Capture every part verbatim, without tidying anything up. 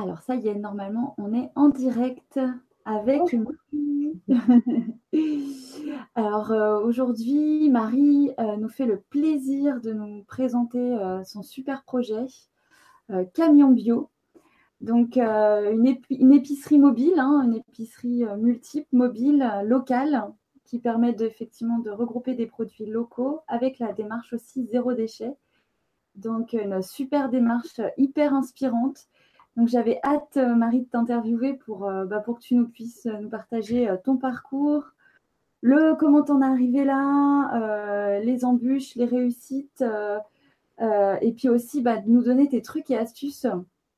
Alors, ça y est, normalement, on est en direct avec oh. Marie. Alors, euh, aujourd'hui, Marie euh, nous fait le plaisir de nous présenter euh, son super projet, euh, Camion Bio. Donc, euh, une, épi une épicerie mobile, hein, une épicerie euh, multiple, mobile, euh, locale, qui permet de, effectivement de regrouper des produits locaux avec la démarche aussi zéro déchet. Donc, une super démarche hyper inspirante. Donc, j'avais hâte, euh, Marie, de t'interviewer pour, euh, bah, pour que tu nous puisses euh, nous partager euh, ton parcours, le comment t'en es arrivé là, euh, les embûches, les réussites, euh, euh, et puis aussi bah, de nous donner tes trucs et astuces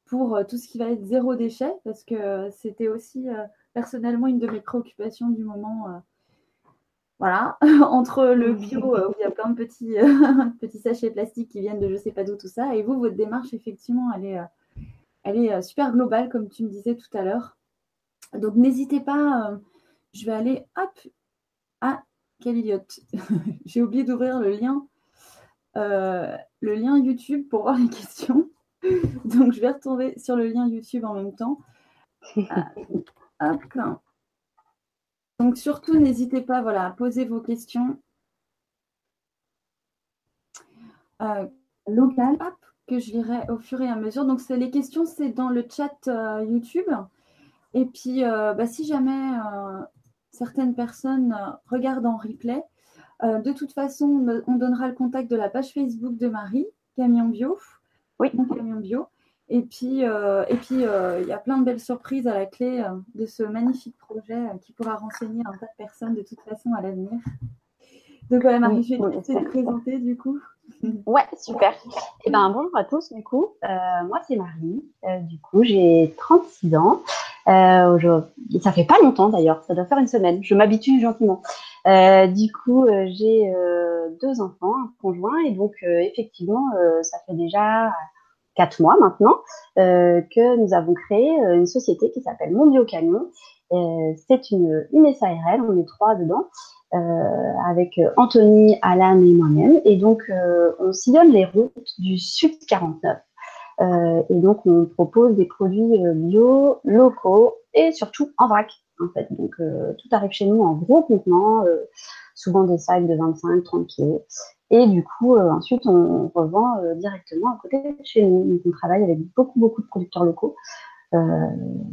pour euh, tout ce qui va être zéro déchet, parce que euh, c'était aussi euh, personnellement une de mes préoccupations du moment. Euh, Voilà, entre le bio euh, où il y a plein de petits, euh, petits sachets plastiques qui viennent de je ne sais pas d'où, tout ça. Et vous, votre démarche, effectivement, elle est, euh, elle est euh, super globale, comme tu me disais tout à l'heure. Donc, n'hésitez pas. Euh, je vais aller, hop. Ah, quelle idiote. J'ai oublié d'ouvrir le lien, euh, le lien YouTube pour voir les questions. Donc, je vais retourner sur le lien YouTube en même temps. Ah, hop, hein. Donc, surtout, n'hésitez pas voilà, à poser vos questions euh, locales, hop, que je lirai au fur et à mesure. Donc, les questions, c'est dans le chat euh, YouTube. Et puis, euh, bah, si jamais euh, certaines personnes euh, regardent en replay, euh, de toute façon, on donnera le contact de la page Facebook de Marie, Camion Bio. Oui, Camion Bio. Et puis, euh, et puis, euh, y a plein de belles surprises à la clé euh, de ce magnifique projet euh, qui pourra renseigner un tas de personnes de toute façon à l'avenir. Donc voilà, Marie, je vais te présenter du coup. Ouais, super. Et ben bonjour à tous du coup. Euh, moi, c'est Marie. Euh, du coup, j'ai trente-six ans. Euh, je... Ça fait pas longtemps d'ailleurs. Ça doit faire une semaine. Je m'habitue gentiment. Euh, du coup, euh, j'ai euh, deux enfants, un conjoint. Et donc, euh, effectivement, euh, ça fait déjà... quatre mois maintenant, euh, que nous avons créé euh, une société qui s'appelle Mondio Canyon. Euh, c'est une, une S A R L, on est trois dedans, euh, avec Anthony, Alan et moi-même. Et donc, euh, on sillonne les routes du Sud quarante-neuf. Euh, et donc, on propose des produits bio, locaux et surtout en vrac, en fait. Donc, euh, tout arrive chez nous en gros contenant, euh, souvent des sacs de vingt-cinq à trente kilos. Et du coup, euh, ensuite, on revend euh, directement à côté de chez nous. Donc, on travaille avec beaucoup, beaucoup de producteurs locaux. Euh,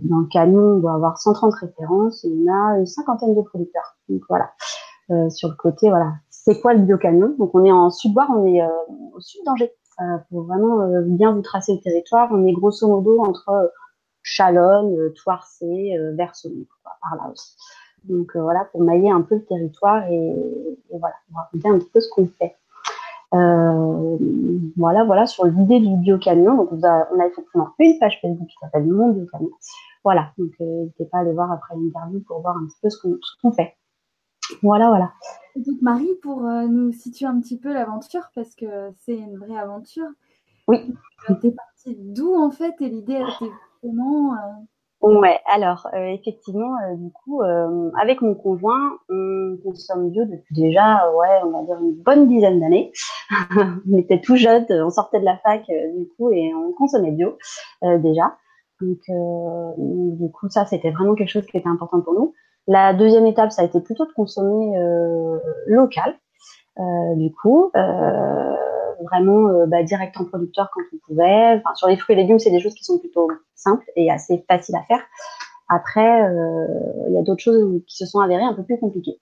dans le Canyon, on doit avoir cent trente références et on a une cinquantaine de producteurs. Donc, voilà. Euh, sur le côté, voilà. C'est quoi le Biocanyon? Donc, on est en Sud-Loire, on est euh, au sud d'Angers. Euh, pour vraiment euh, bien vous tracer le territoire, on est grosso modo entre euh, Chalonne, euh, Toircé, euh, Versonie, par là aussi. Donc, euh, voilà, pour mailler un peu le territoire et, et voilà, on va raconter un petit peu ce qu'on fait. Euh, voilà, voilà, sur l'idée du Biocamion. Donc, on a, on a effectivement une page Facebook qui s'appelle Mon Biocamion. Voilà, donc euh, n'hésitez pas à aller voir après l'interview pour voir un petit peu ce qu'on qu'on fait. Voilà, voilà. Et donc, Marie, pour euh, nous situer un petit peu l'aventure, parce que c'est une vraie aventure. Oui. T'es partie d'où, en fait, et l'idée, était comment euh... Ouais, alors, euh, effectivement, euh, du coup, euh, avec mon conjoint, on consomme bio depuis déjà, ouais, on va dire une bonne dizaine d'années. On était tout jeunes, on sortait de la fac, euh, du coup, et on consommait bio, euh, déjà. Donc, euh, du coup, ça, c'était vraiment quelque chose qui était important pour nous. La deuxième étape, ça a été plutôt de consommer euh, local, euh, du coup, euh, vraiment euh, bah, direct en producteur quand on pouvait. Enfin, sur les fruits et légumes, c'est des choses qui sont plutôt simples et assez faciles à faire. Après, euh, il y a d'autres choses qui se sont avérées un peu plus compliquées.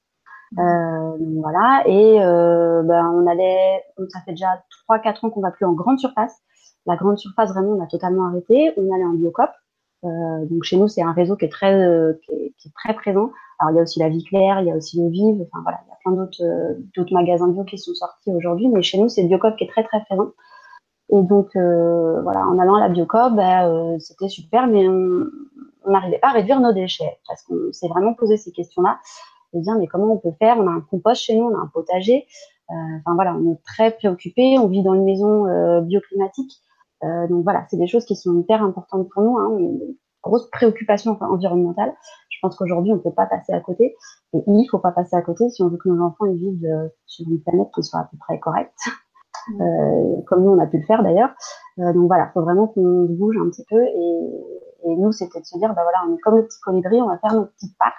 Euh, voilà. Et euh, bah, on allait, ça fait déjà trois quatre ans qu'on ne va plus en grande surface. La grande surface, vraiment, on a totalement arrêté. On allait en Biocoop. Euh, donc, chez nous, c'est un réseau qui est, très, euh, qui, est, qui est très présent. Alors, il y a aussi La Vie Claire, il y a aussi l'eau Vive. Enfin, voilà, il y a plein d'autres euh, magasins bio qui sont sortis aujourd'hui. Mais chez nous, c'est Biocoop qui est très, très présent. Et donc, euh, voilà, en allant à la Biocoop, bah, euh, c'était super, mais on n'arrivait pas à réduire nos déchets. Parce qu'on s'est vraiment posé ces questions-là. Et dire, mais comment on peut faire? On a un compost chez nous, on a un potager. Euh, enfin, voilà, on est très préoccupés. On vit dans une maison euh, bioclimatique. Euh, donc voilà, c'est des choses qui sont hyper importantes pour nous, hein. On a une grosse préoccupation enfin, environnementale. Je pense qu'aujourd'hui, on ne peut pas passer à côté. Et il ne faut pas passer à côté si on veut que nos enfants ils vivent euh, sur une planète qui soit à peu près correcte, mmh. euh, comme nous, on a pu le faire d'ailleurs. Euh, donc voilà, il faut vraiment qu'on bouge un petit peu et, et Et nous, c'était de se dire, bah voilà, on est comme le petit colibri, on va faire notre petite part.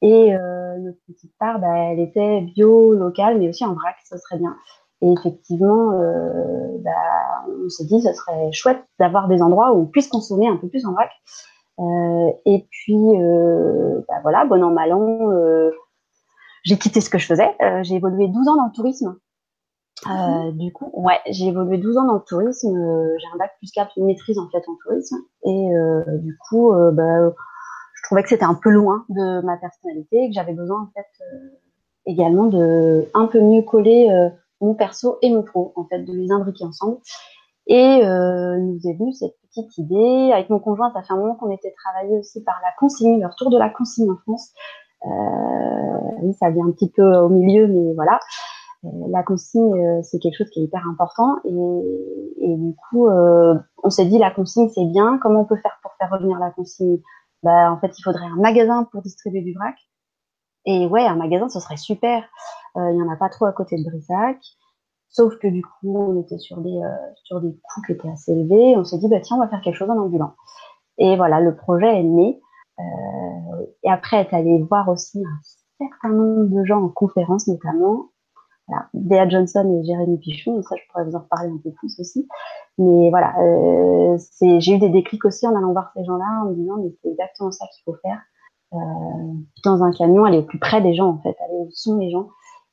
Et euh, notre petite part, bah, elle était bio, locale, mais aussi en vrac, ça serait bien. Et effectivement, euh, bah, on s'est dit, ça serait chouette d'avoir des endroits où on puisse consommer un peu plus en vrac. Euh, et puis, euh, bah voilà, bon an, mal an, euh, j'ai quitté ce que je faisais. Euh, j'ai évolué douze ans dans le tourisme. Euh, mmh. Du coup, ouais, j'ai évolué douze ans dans le tourisme. Euh, j'ai un bac plus quatre, une maîtrise en fait en tourisme. Et euh, du coup, euh, bah, je trouvais que c'était un peu loin de ma personnalité et que j'avais besoin en fait euh, également de un peu mieux coller euh, mon perso et mon pro, en fait, de les imbriquer ensemble. Et euh, nous est venue cette petite idée. Avec mon conjoint, ça fait un moment qu'on était travaillé aussi par la consigne, le retour de la consigne en France. Euh, oui, ça vient un petit peu au milieu, mais voilà. Euh, la consigne, euh, c'est quelque chose qui est hyper important. Et, et du coup, euh, on s'est dit, la consigne, c'est bien. Comment on peut faire pour faire revenir la consigne ? Bah, en fait, il faudrait un magasin pour distribuer du vrac. Et ouais, un magasin, ce serait super. Euh, il n'y en a pas trop à côté de Brissac. Sauf que du coup, on était sur des, euh, sur des coûts qui étaient assez élevés. Et on s'est dit, bah, tiens, on va faire quelque chose en ambulant. Et voilà, le projet est né. Euh, et après, être allé voir aussi un certain nombre de gens en conférence, notamment voilà, Béa Johnson et Jérémie Pichon. Ça, je pourrais vous en reparler un peu plus aussi. Mais voilà, euh, c'est, j'ai eu des déclics aussi en allant voir ces gens-là, en me disant, mais c'est exactement ça qu'il faut faire. Euh, dans un camion, aller au plus près des gens, en fait, aller au son des gens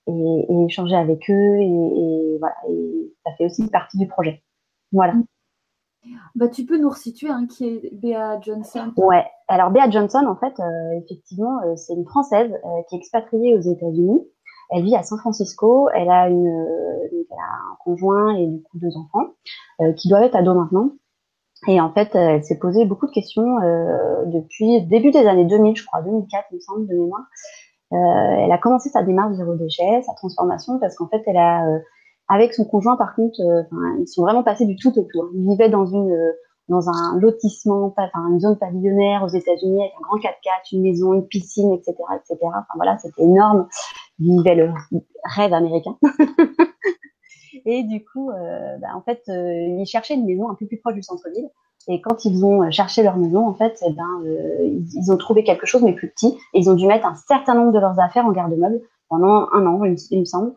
et, et échanger avec eux. Et, et voilà, et ça fait aussi partie du projet. Voilà. Bah, tu peux nous resituer hein, qui est Béa Johnson? Ouais, alors Béa Johnson, en fait, euh, effectivement, euh, c'est une Française euh, qui est expatriée aux États-Unis. Elle vit à San Francisco. Elle a, une, euh, elle a un conjoint et du coup deux enfants euh, qui doivent être ados maintenant. Et en fait, elle s'est posé beaucoup de questions euh, depuis début des années deux mille, je crois, deux mille quatre, il me semble, de mémoire. Euh, elle a commencé sa démarche zéro déchet, sa transformation, parce qu'en fait, elle a, euh, avec son conjoint, par contre, euh, ils sont vraiment passés du tout au tout. Ils vivaient dans une, euh, dans un lotissement, enfin une zone pavillonnaire aux États-Unis avec un grand quatre quatre, une maison, une piscine, et cetera, et cetera. Enfin voilà, c'était énorme. Ils vivaient le rêve américain. Et du coup, euh, bah, en fait, euh, ils cherchaient une maison un peu plus proche du centre-ville. Et quand ils ont cherché leur maison, en fait, eh ben, euh, ils, ils ont trouvé quelque chose, mais plus petit. Et ils ont dû mettre un certain nombre de leurs affaires en garde-meubles pendant un an, il, il me semble.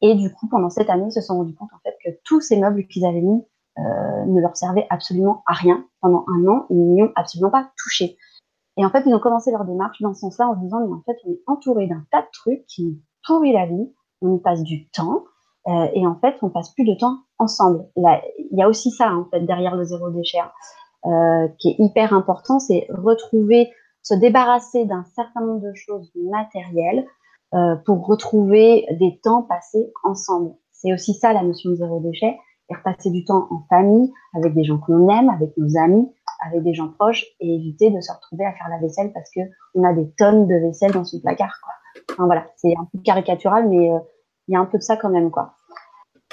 Et du coup, pendant cette année, ils se sont rendus compte, en fait, que tous ces meubles qu'ils avaient mis euh, ne leur servaient absolument à rien. Pendant un an, ils n'y ont absolument pas touché. Et en fait, ils ont commencé leur démarche dans ce sens-là en se disant, mais en fait, on est entouré d'un tas de trucs qui nous pourrit la vie, on y passe du temps. Euh, et en fait, on passe plus de temps ensemble. Il y a aussi ça, en fait, derrière le zéro déchet, euh, qui est hyper important, c'est retrouver, se débarrasser d'un certain nombre de choses matérielles euh, pour retrouver des temps passés ensemble. C'est aussi ça, la notion de zéro déchet, et repasser du temps en famille, avec des gens qu'on aime, avec nos amis, avec des gens proches, et éviter de se retrouver à faire la vaisselle parce que on a des tonnes de vaisselle dans son placard, quoi. Enfin, voilà, c'est un peu caricatural, mais... Euh, il y a un peu de ça quand même, quoi.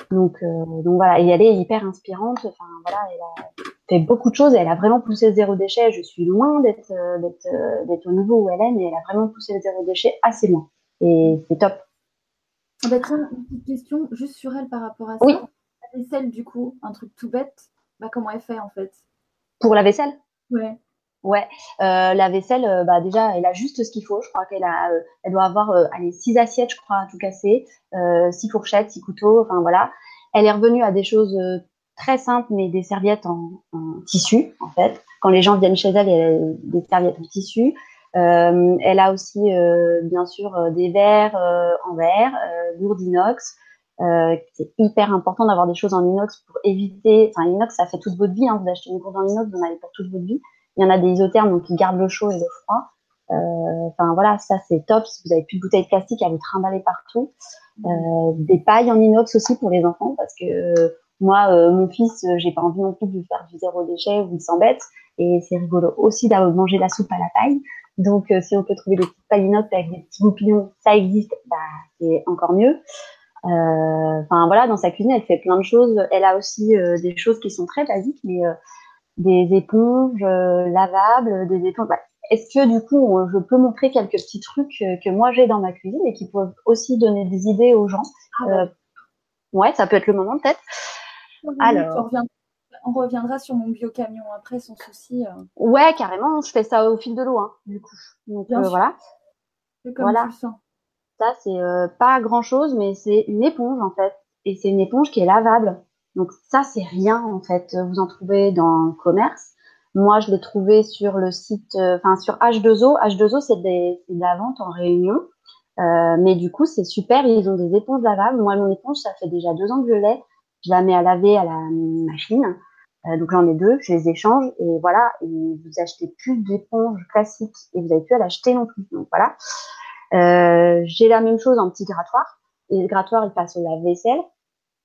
Donc, euh, donc voilà. Et elle est hyper inspirante. Enfin, voilà, elle a fait beaucoup de choses. Elle a vraiment poussé le zéro déchet. Je suis loin d'être, d'être, d'être au niveau où elle est, mais elle a vraiment poussé le zéro déchet assez loin. Et c'est top. Ah bah tiens, une petite question juste sur elle par rapport à ça. Oui. La vaisselle, du coup, un truc tout bête. Bah, comment elle fait, en fait? Pour la vaisselle? Ouais. Ouais, euh, la vaisselle, euh, bah déjà, elle a juste ce qu'il faut. Je crois qu'elle a, euh, elle doit avoir, euh, allez, six assiettes, je crois, à tout casser, euh, six fourchettes, six couteaux, enfin voilà. Elle est revenue à des choses euh, très simples, mais des serviettes en, en tissu, en fait. Quand les gens viennent chez elle, elle a des serviettes en tissu. Euh, elle a aussi, euh, bien sûr, euh, des verres euh, en verre, euh, gourdes inox. Euh, c'est hyper important d'avoir des choses en inox pour éviter. Enfin, l'inox, ça fait toute votre vie. Hein. Vous achetez une gourde en inox, vous en avez pour toute votre vie. Il y en a des isothermes donc qui gardent le chaud et le froid. Enfin euh, voilà, ça c'est top. Si vous avez plus de bouteilles de plastique à les trimballer partout, euh, des pailles en inox aussi pour les enfants parce que euh, moi euh, mon fils, euh, j'ai pas envie non plus de lui faire du zéro déchet où il s'embête et c'est rigolo aussi d'avoir mangé la soupe à la paille. Donc euh, si on peut trouver des petites pailles inox avec des petits goupillons, ça existe, bah c'est encore mieux. Enfin euh, voilà, dans sa cuisine elle fait plein de choses. Elle a aussi euh, des choses qui sont très basiques mais euh, des éponges euh, lavables, des éponges... Bah, est-ce que, du coup, je peux montrer quelques petits trucs euh, que moi, j'ai dans ma cuisine et qui peuvent aussi donner des idées aux gens? ah ouais. Euh, ouais, ça peut être le moment, peut-être. On Alors... On revient On reviendra sur mon bio-camion après, sans souci. Euh... Ouais, carrément, je fais ça au fil de l'eau, hein, du coup. Donc, Bien euh, sûr. voilà. C'est comme voilà. Tu le sens. Ça, c'est euh, pas grand-chose, mais c'est une éponge, en fait. Et c'est une éponge qui est lavable. Donc, ça, c'est rien, en fait. Vous en trouvez dans le commerce. Moi, je l'ai trouvé sur le site, enfin, euh, sur H deux O. H deux O, c'est de la vente en réunion. Euh, mais du coup, c'est super. Ils ont des éponges lavables. Moi, mon éponge, ça fait déjà deux ans que je l'ai. Je la mets à laver à la machine. Euh, donc, là, on est deux. Je les échange. Et voilà. Et vous achetez plus d'éponges classiques. Et vous n'avez plus à l'acheter non plus. Donc, voilà. Euh, j'ai la même chose en petit grattoir. Et le grattoir, il passe au lave-vaisselle.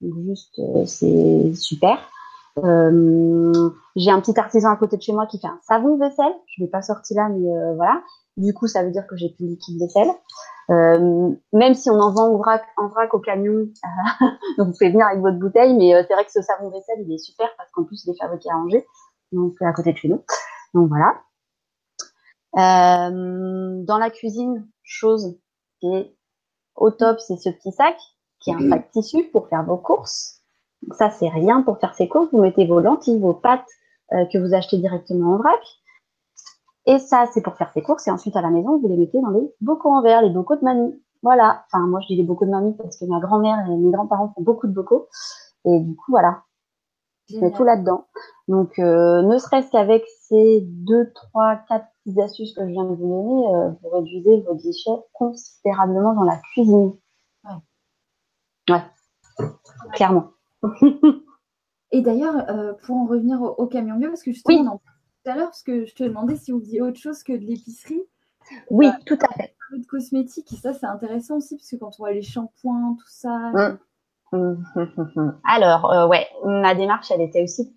Donc, juste, euh, c'est super. Euh, j'ai un petit artisan à côté de chez moi qui fait un savon de vaisselle. Je ne l'ai pas sorti là, mais euh, voilà. Du coup, ça veut dire que j'ai plus de liquide vaisselle. Euh, même si on en vend en vrac, en vrac au camion, euh, donc vous pouvez venir avec votre bouteille, mais euh, c'est vrai que ce savon vaisselle, il est super parce qu'en plus, il est fabriqué à Angers, donc à côté de chez nous. Donc voilà. Euh, dans la cuisine, chose qui est au top, c'est ce petit sac qui est un sac tissu pour faire vos courses. Donc ça, c'est rien pour faire ses courses. Vous mettez vos lentilles, vos pâtes euh, que vous achetez directement en vrac. Et ça, c'est pour faire ses courses. Et ensuite, à la maison, vous les mettez dans les bocaux en verre, les bocaux de mamie. Voilà. Enfin, moi, je dis les bocaux de mamie parce que ma grand-mère et mes grands-parents font beaucoup de bocaux. Et du coup, voilà. Je mets tout là-dedans. Donc, euh, ne serait-ce qu'avec ces deux, trois, quatre petites astuces que je viens de vous donner, euh, vous réduisez vos déchets considérablement dans la cuisine. Ouais. Ouais. Clairement. Et d'ailleurs, euh, pour en revenir au, au camion bio, parce que justement, oui. on en parlait tout à l'heure, parce que je te demandais si vous faisiez autre chose que de l'épicerie. Oui, euh, tout à fait. Un peu de cosmétiques, et ça, c'est intéressant aussi, parce que quand on voit les shampoings, tout ça. Mmh. Mmh, mmh, mmh. Alors, euh, ouais, ma démarche, elle était aussi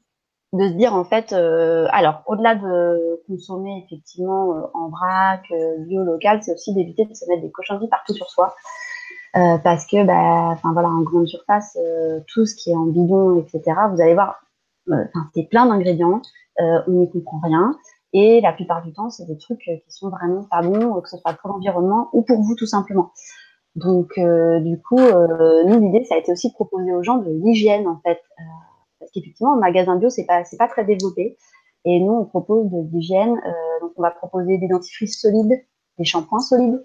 de se dire, en fait, euh, alors, au-delà de consommer effectivement euh, en vrac, euh, bio, local, c'est aussi d'éviter de se mettre des cochonneries partout sur soi. Euh, parce que, bah, voilà, en grande surface, euh, tout ce qui est en bidon, et cetera, vous allez voir, euh, c'est plein d'ingrédients, euh, on n'y comprend rien. Et la plupart du temps, c'est des trucs qui sont vraiment pas bons, que ce soit pour l'environnement ou pour vous, tout simplement. Donc, euh, du coup, euh, nous, l'idée, ça a été aussi de proposer aux gens de l'hygiène, en fait. Euh, parce qu'effectivement, en magasin bio, c'est pas, c'est pas très développé. Et nous, on propose de l'hygiène. Euh, donc, on va proposer des dentifrices solides, des shampoings solides.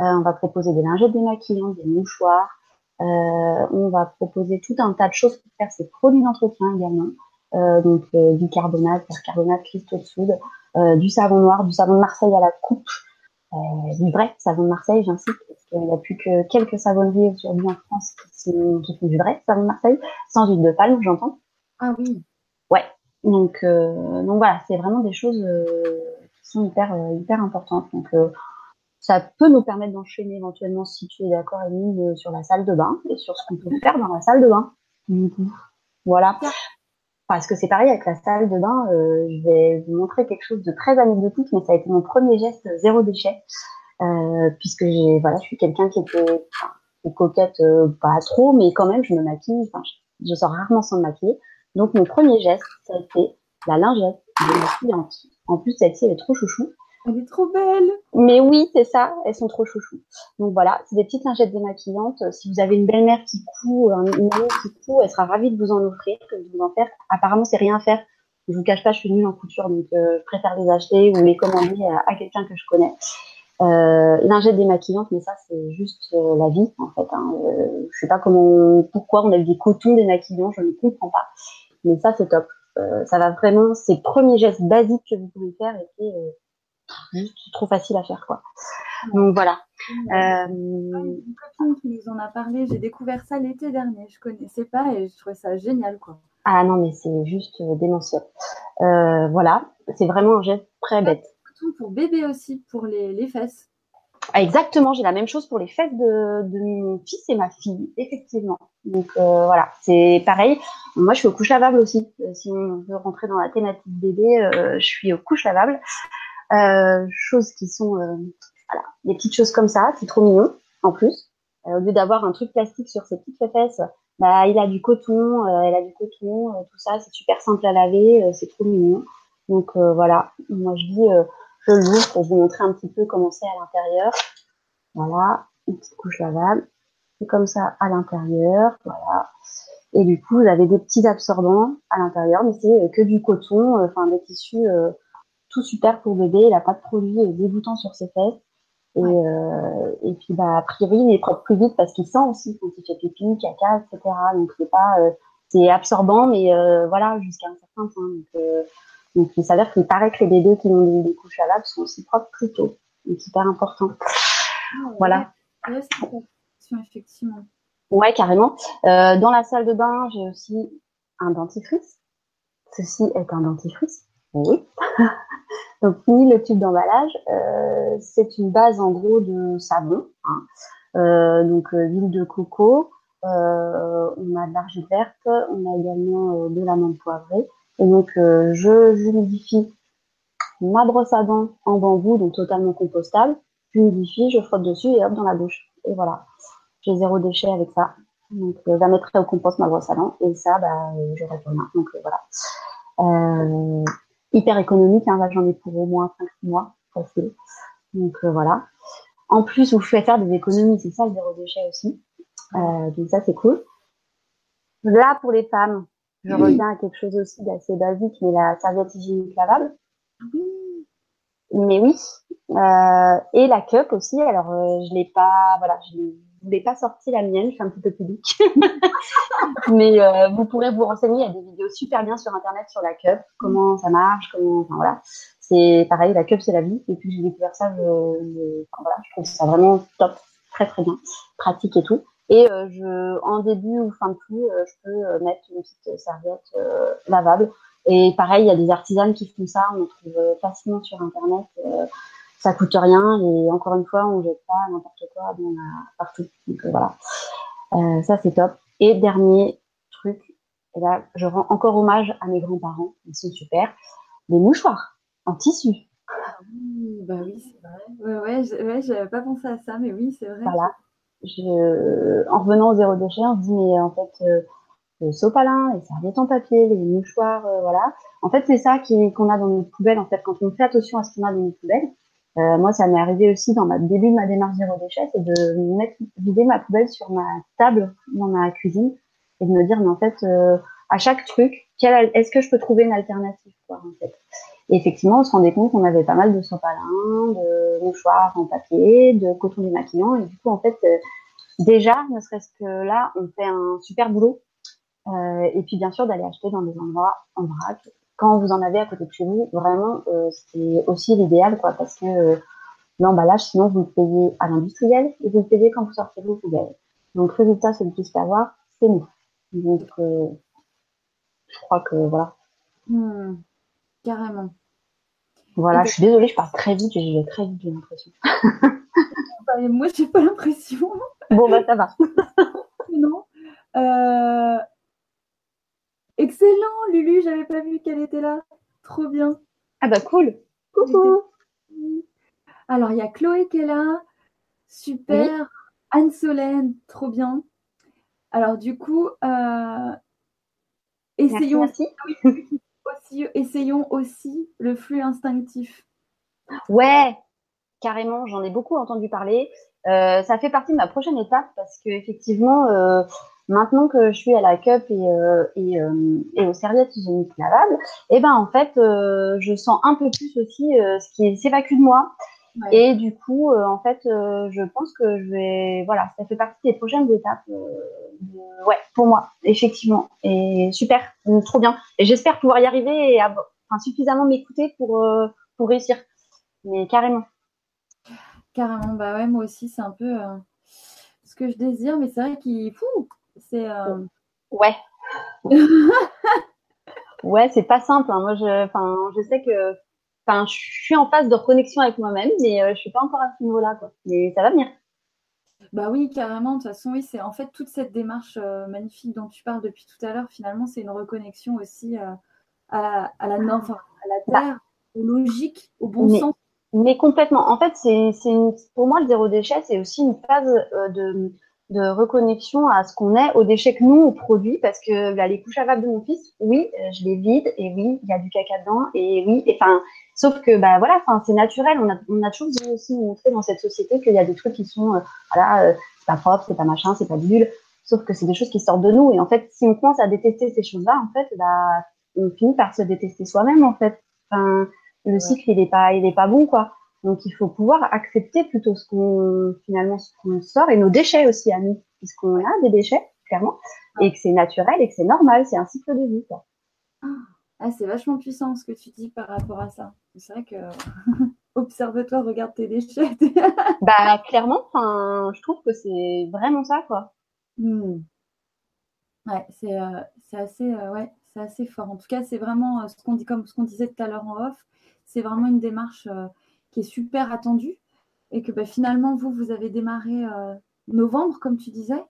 Euh, on va proposer des lingettes démaquillantes, des mouchoirs. Euh, on va proposer tout un tas de choses pour faire ces produits d'entretien également. Euh, donc, euh, du carbonate, percarbonate, cristaux de soude, euh, du savon noir, du savon de Marseille à la coupe. Euh, du vrai savon de Marseille, j'insiste, parce qu'il n'y a plus que quelques savonneries aujourd'hui en France qui, sont, qui font du vrai savon de Marseille, sans huile de palme, j'entends. Ah oui. Ouais. Donc, euh, donc voilà, c'est vraiment des choses euh, qui sont hyper, euh, hyper importantes. Donc, euh, ça peut nous permettre d'enchaîner éventuellement, si tu es d'accord, Émile, sur la salle de bain et sur ce qu'on peut faire dans la salle de bain. Du coup, voilà. Parce que c'est pareil avec la salle de bain. Euh, je vais vous montrer quelque chose de très anecdotique, mais ça a été mon premier geste zéro déchet, euh, puisque j'ai, voilà, je suis quelqu'un qui était enfin, coquette, euh, pas trop, mais quand même, je me maquille. Enfin, je, je sors rarement sans me maquiller. Donc, mon premier geste, ça a été la lingette de ma cliente. En plus, celle-ci, elle est trop chouchou. Elle est trop belle. Mais oui, c'est ça. Elles sont trop chouchous. Donc voilà, c'est des petites lingettes démaquillantes. Si vous avez une belle-mère qui coud, une amie qui coud, elle sera ravie de vous en offrir, que de vous en faire. Apparemment, c'est rien à faire. Je vous cache pas, je suis nulle en couture, donc euh, je préfère les acheter ou les commander à, à quelqu'un que je connais. Euh, lingettes démaquillantes, mais ça, c'est juste euh, la vie en fait. Hein. Euh, je sais pas comment, pourquoi on a des cotons démaquillants, je ne comprends pas. Mais ça, c'est top. Euh, ça va vraiment. C'est le premier geste basique que vous pouvez faire et puis. Euh, Juste trop facile à faire, quoi. Donc voilà. Euh... Une copine qui nous en a parlé, j'ai découvert ça l'été dernier, je connaissais pas et je trouvais ça génial, quoi. Ah non, mais c'est juste démentiel. Euh, voilà, c'est vraiment un geste très bête. Pour bébé aussi, pour les, les fesses. Ah, exactement, j'ai la même chose pour les fesses de, de mon fils et ma fille, effectivement. Donc euh, voilà, c'est pareil. Moi, je suis aux couches lavables aussi. Si on veut rentrer dans la thématique bébé, euh, je suis aux couches lavables. Euh, choses qui sont euh, voilà, des petites choses comme ça, c'est trop mignon en plus, euh, au lieu d'avoir un truc plastique sur ses petites fesses, bah, il a du coton, euh, elle a du coton, euh, tout ça, c'est super simple à laver, euh, c'est trop mignon, donc euh, voilà, moi je dis, euh, je l'ouvre pour vous montrer un petit peu comment c'est à l'intérieur, voilà, une petite couche lavable, C'est comme ça à l'intérieur, voilà. Et du coup, vous avez des petits absorbants à l'intérieur, mais c'est que du coton, enfin euh, des tissus euh, tout super pour bébé. Il n'a pas de produit dégoûtant sur ses fesses. Et, euh, et puis, bah, a priori, il est propre plus vite parce qu'il sent aussi quand il fait pipi, caca, et cetera. Donc, c'est pas, euh, c'est absorbant, mais euh, voilà, jusqu'à un certain point. Donc, euh, donc il s'avère qu'il paraît que les bébés qui ont des couches à lave sont aussi propres plus tôt. Donc, c'est hyper important. Ah, ouais. Voilà. Ouais, c'est une question, effectivement. Ouais, carrément. Euh, dans la salle de bain, j'ai aussi un dentifrice. Ceci est un dentifrice. Oui. Donc, fini le tube d'emballage. Euh, c'est une base, en gros, de savon. Hein. Euh, donc, euh, huile de coco. Euh, on a de l'argile verte. On a également euh, de l'amande poivrée. Et donc, euh, je humidifie ma brosse à dents en bambou, donc totalement compostable. J'humidifie, je frotte dessus et hop, dans la bouche. Et voilà. J'ai zéro déchet avec ça. Donc, euh, je la mettrai au compost, ma brosse à dents. Et ça, bah, euh, je réponds. Donc, euh, voilà. Euh... Hyper économique, hein, là j'en ai pour au moins cinq mois, facile. Donc euh, voilà. En plus, vous faites faire des économies, c'est ça le zéro déchet aussi. Euh, donc ça, c'est cool. Là, pour les femmes, je reviens à quelque chose aussi d'assez basique, mais la serviette hygiénique lavable. Mais oui. Euh, et la cup aussi. Alors, euh, je l'ai pas, voilà, je l'ai Je n'ai pas sorti la mienne, je suis un petit peu pudique. Mais euh, vous pourrez vous renseigner, il y a des vidéos super bien sur Internet sur la cup, comment ça marche, comment, enfin voilà. C'est pareil, la cup c'est la vie. Et puis j'ai découvert ça, je, je, enfin, voilà, je trouve ça vraiment top, très très bien, pratique et tout. Et euh, je, en début ou fin de plus, euh, je peux mettre une petite serviette euh, lavable. Et pareil, il y a des artisanes qui font ça, on en trouve facilement sur Internet. Euh, Ça coûte rien et encore une fois, on ne jette pas n'importe quoi, on a partout. Donc voilà, euh, ça c'est top. Et dernier truc, et là je rends encore hommage à mes grands-parents, ils sont super, des mouchoirs en tissu. Oui, bah oui, c'est vrai. Ouais, ouais, je ouais, j'avais pas pensé à ça, mais oui, c'est vrai. Voilà, je, en revenant au zéro déchet, on se dit, mais en fait, euh, le sopalin, les serviettes en papier, les mouchoirs, euh, voilà. En fait, c'est ça qui, qu'on a dans nos poubelles, en fait, quand on fait attention à ce qu'on a dans nos poubelles. Euh, moi, ça m'est arrivé aussi dans ma début de ma démarche zéro déchet, c'est de mettre, vider ma poubelle sur ma table dans ma cuisine et de me dire, mais en fait, euh, à chaque truc, quelle, est-ce que je peux trouver une alternative, quoi, en fait. Et effectivement, on se rendait compte qu'on avait pas mal de sopalins, de mouchoirs en papier, de coton démaquillant, et du coup, en fait, euh, déjà, ne serait-ce que là, on fait un super boulot. Euh, et puis, bien sûr, d'aller acheter dans des endroits en vrac. Quand vous en avez à côté de chez vous, vraiment, euh, c'est aussi l'idéal, quoi, parce que euh, l'emballage, sinon, vous le payez à l'industriel et vous le payez quand vous sortez vos poubelles. Donc, résultat, celui qui se fait avoir, c'est nous. Donc, euh, je crois que, voilà. Mmh, carrément. Voilà, donc, je suis désolée, je parle très vite et je vais très vite, j'ai l'impression. Bah, moi, j'ai pas l'impression. Bon, bah, ça va. Non. Euh... Excellent, Lulu, j'avais pas vu qu'elle était là. Trop bien. Ah bah cool. Coucou. Alors, il y a Chloé qui est là. Super. Oui. Anne-Solène, trop bien. Alors, du coup, euh, essayons, merci, merci. Aussi, essayons aussi le flux instinctif. Ouais, carrément, j'en ai beaucoup entendu parler. Euh, ça fait partie de ma prochaine étape parce qu'effectivement... Euh, Maintenant que je suis à la cup et, euh, et, euh, et aux serviettes hygiéniques lavables, eh ben, en fait, euh, je sens un peu plus aussi euh, ce qui s'évacue de moi. Ouais. Et du coup, euh, en fait, euh, je pense que je vais... Voilà, ça fait partie des prochaines étapes. Euh, de... Ouais, pour moi, effectivement. Et super, trop bien. Et j'espère pouvoir y arriver et avoir, enfin, suffisamment m'écouter pour, euh, pour réussir. Mais carrément. Carrément, bah ouais, moi aussi, c'est un peu euh, ce que je désire. Mais c'est vrai qu'il... Fou. C'est euh... ouais, ouais, c'est pas simple. Hein. Moi, je, enfin, je sais que, enfin, je suis en phase de reconnexion avec moi-même, mais euh, je suis pas encore à ce niveau-là, quoi. Mais ça va venir. Bah oui, carrément. De toute façon, oui, c'est en fait toute cette démarche euh, magnifique dont tu parles depuis tout à l'heure. Finalement, c'est une reconnexion aussi euh, à, à la norme, à la terre, bah, aux logiques, au bon mais, sens. Mais complètement. En fait, c'est, c'est une, pour moi, le zéro déchet, c'est aussi une phase euh, de de reconnexion à ce qu'on est, aux déchets que nous, on produit, parce que là, les couches lavables de mon fils, oui, je les vide, et oui, il y a du caca dedans, et oui, enfin, sauf que, bah voilà, enfin, c'est naturel, on a, on a toujours aussi montré dans cette société qu'il y a des trucs qui sont, euh, voilà, euh, c'est pas propre, c'est pas machin, c'est pas nul, sauf que c'est des choses qui sortent de nous, et en fait, si on commence à détester ces choses-là, en fait, bah, on finit par se détester soi-même, en fait, enfin, le cycle, il est pas, il est pas bon, quoi. Donc, il faut pouvoir accepter plutôt ce qu'on, finalement, ce qu'on sort et nos déchets aussi à nous, puisqu'on a des déchets, clairement, et que c'est naturel et que c'est normal, c'est un cycle de vie, quoi. Ah, c'est vachement puissant ce que tu dis par rapport à ça. C'est vrai que, observe-toi, regarde tes déchets. Bah, clairement, enfin, je trouve que c'est vraiment ça, quoi. Hmm. Ouais, c'est, euh, c'est assez, euh, ouais, c'est assez fort. En tout cas, c'est vraiment euh, ce qu'on dit, comme ce qu'on disait tout à l'heure en off, c'est vraiment une démarche, euh, qui est super attendu et que bah, finalement, vous, vous avez démarré euh, novembre, comme tu disais.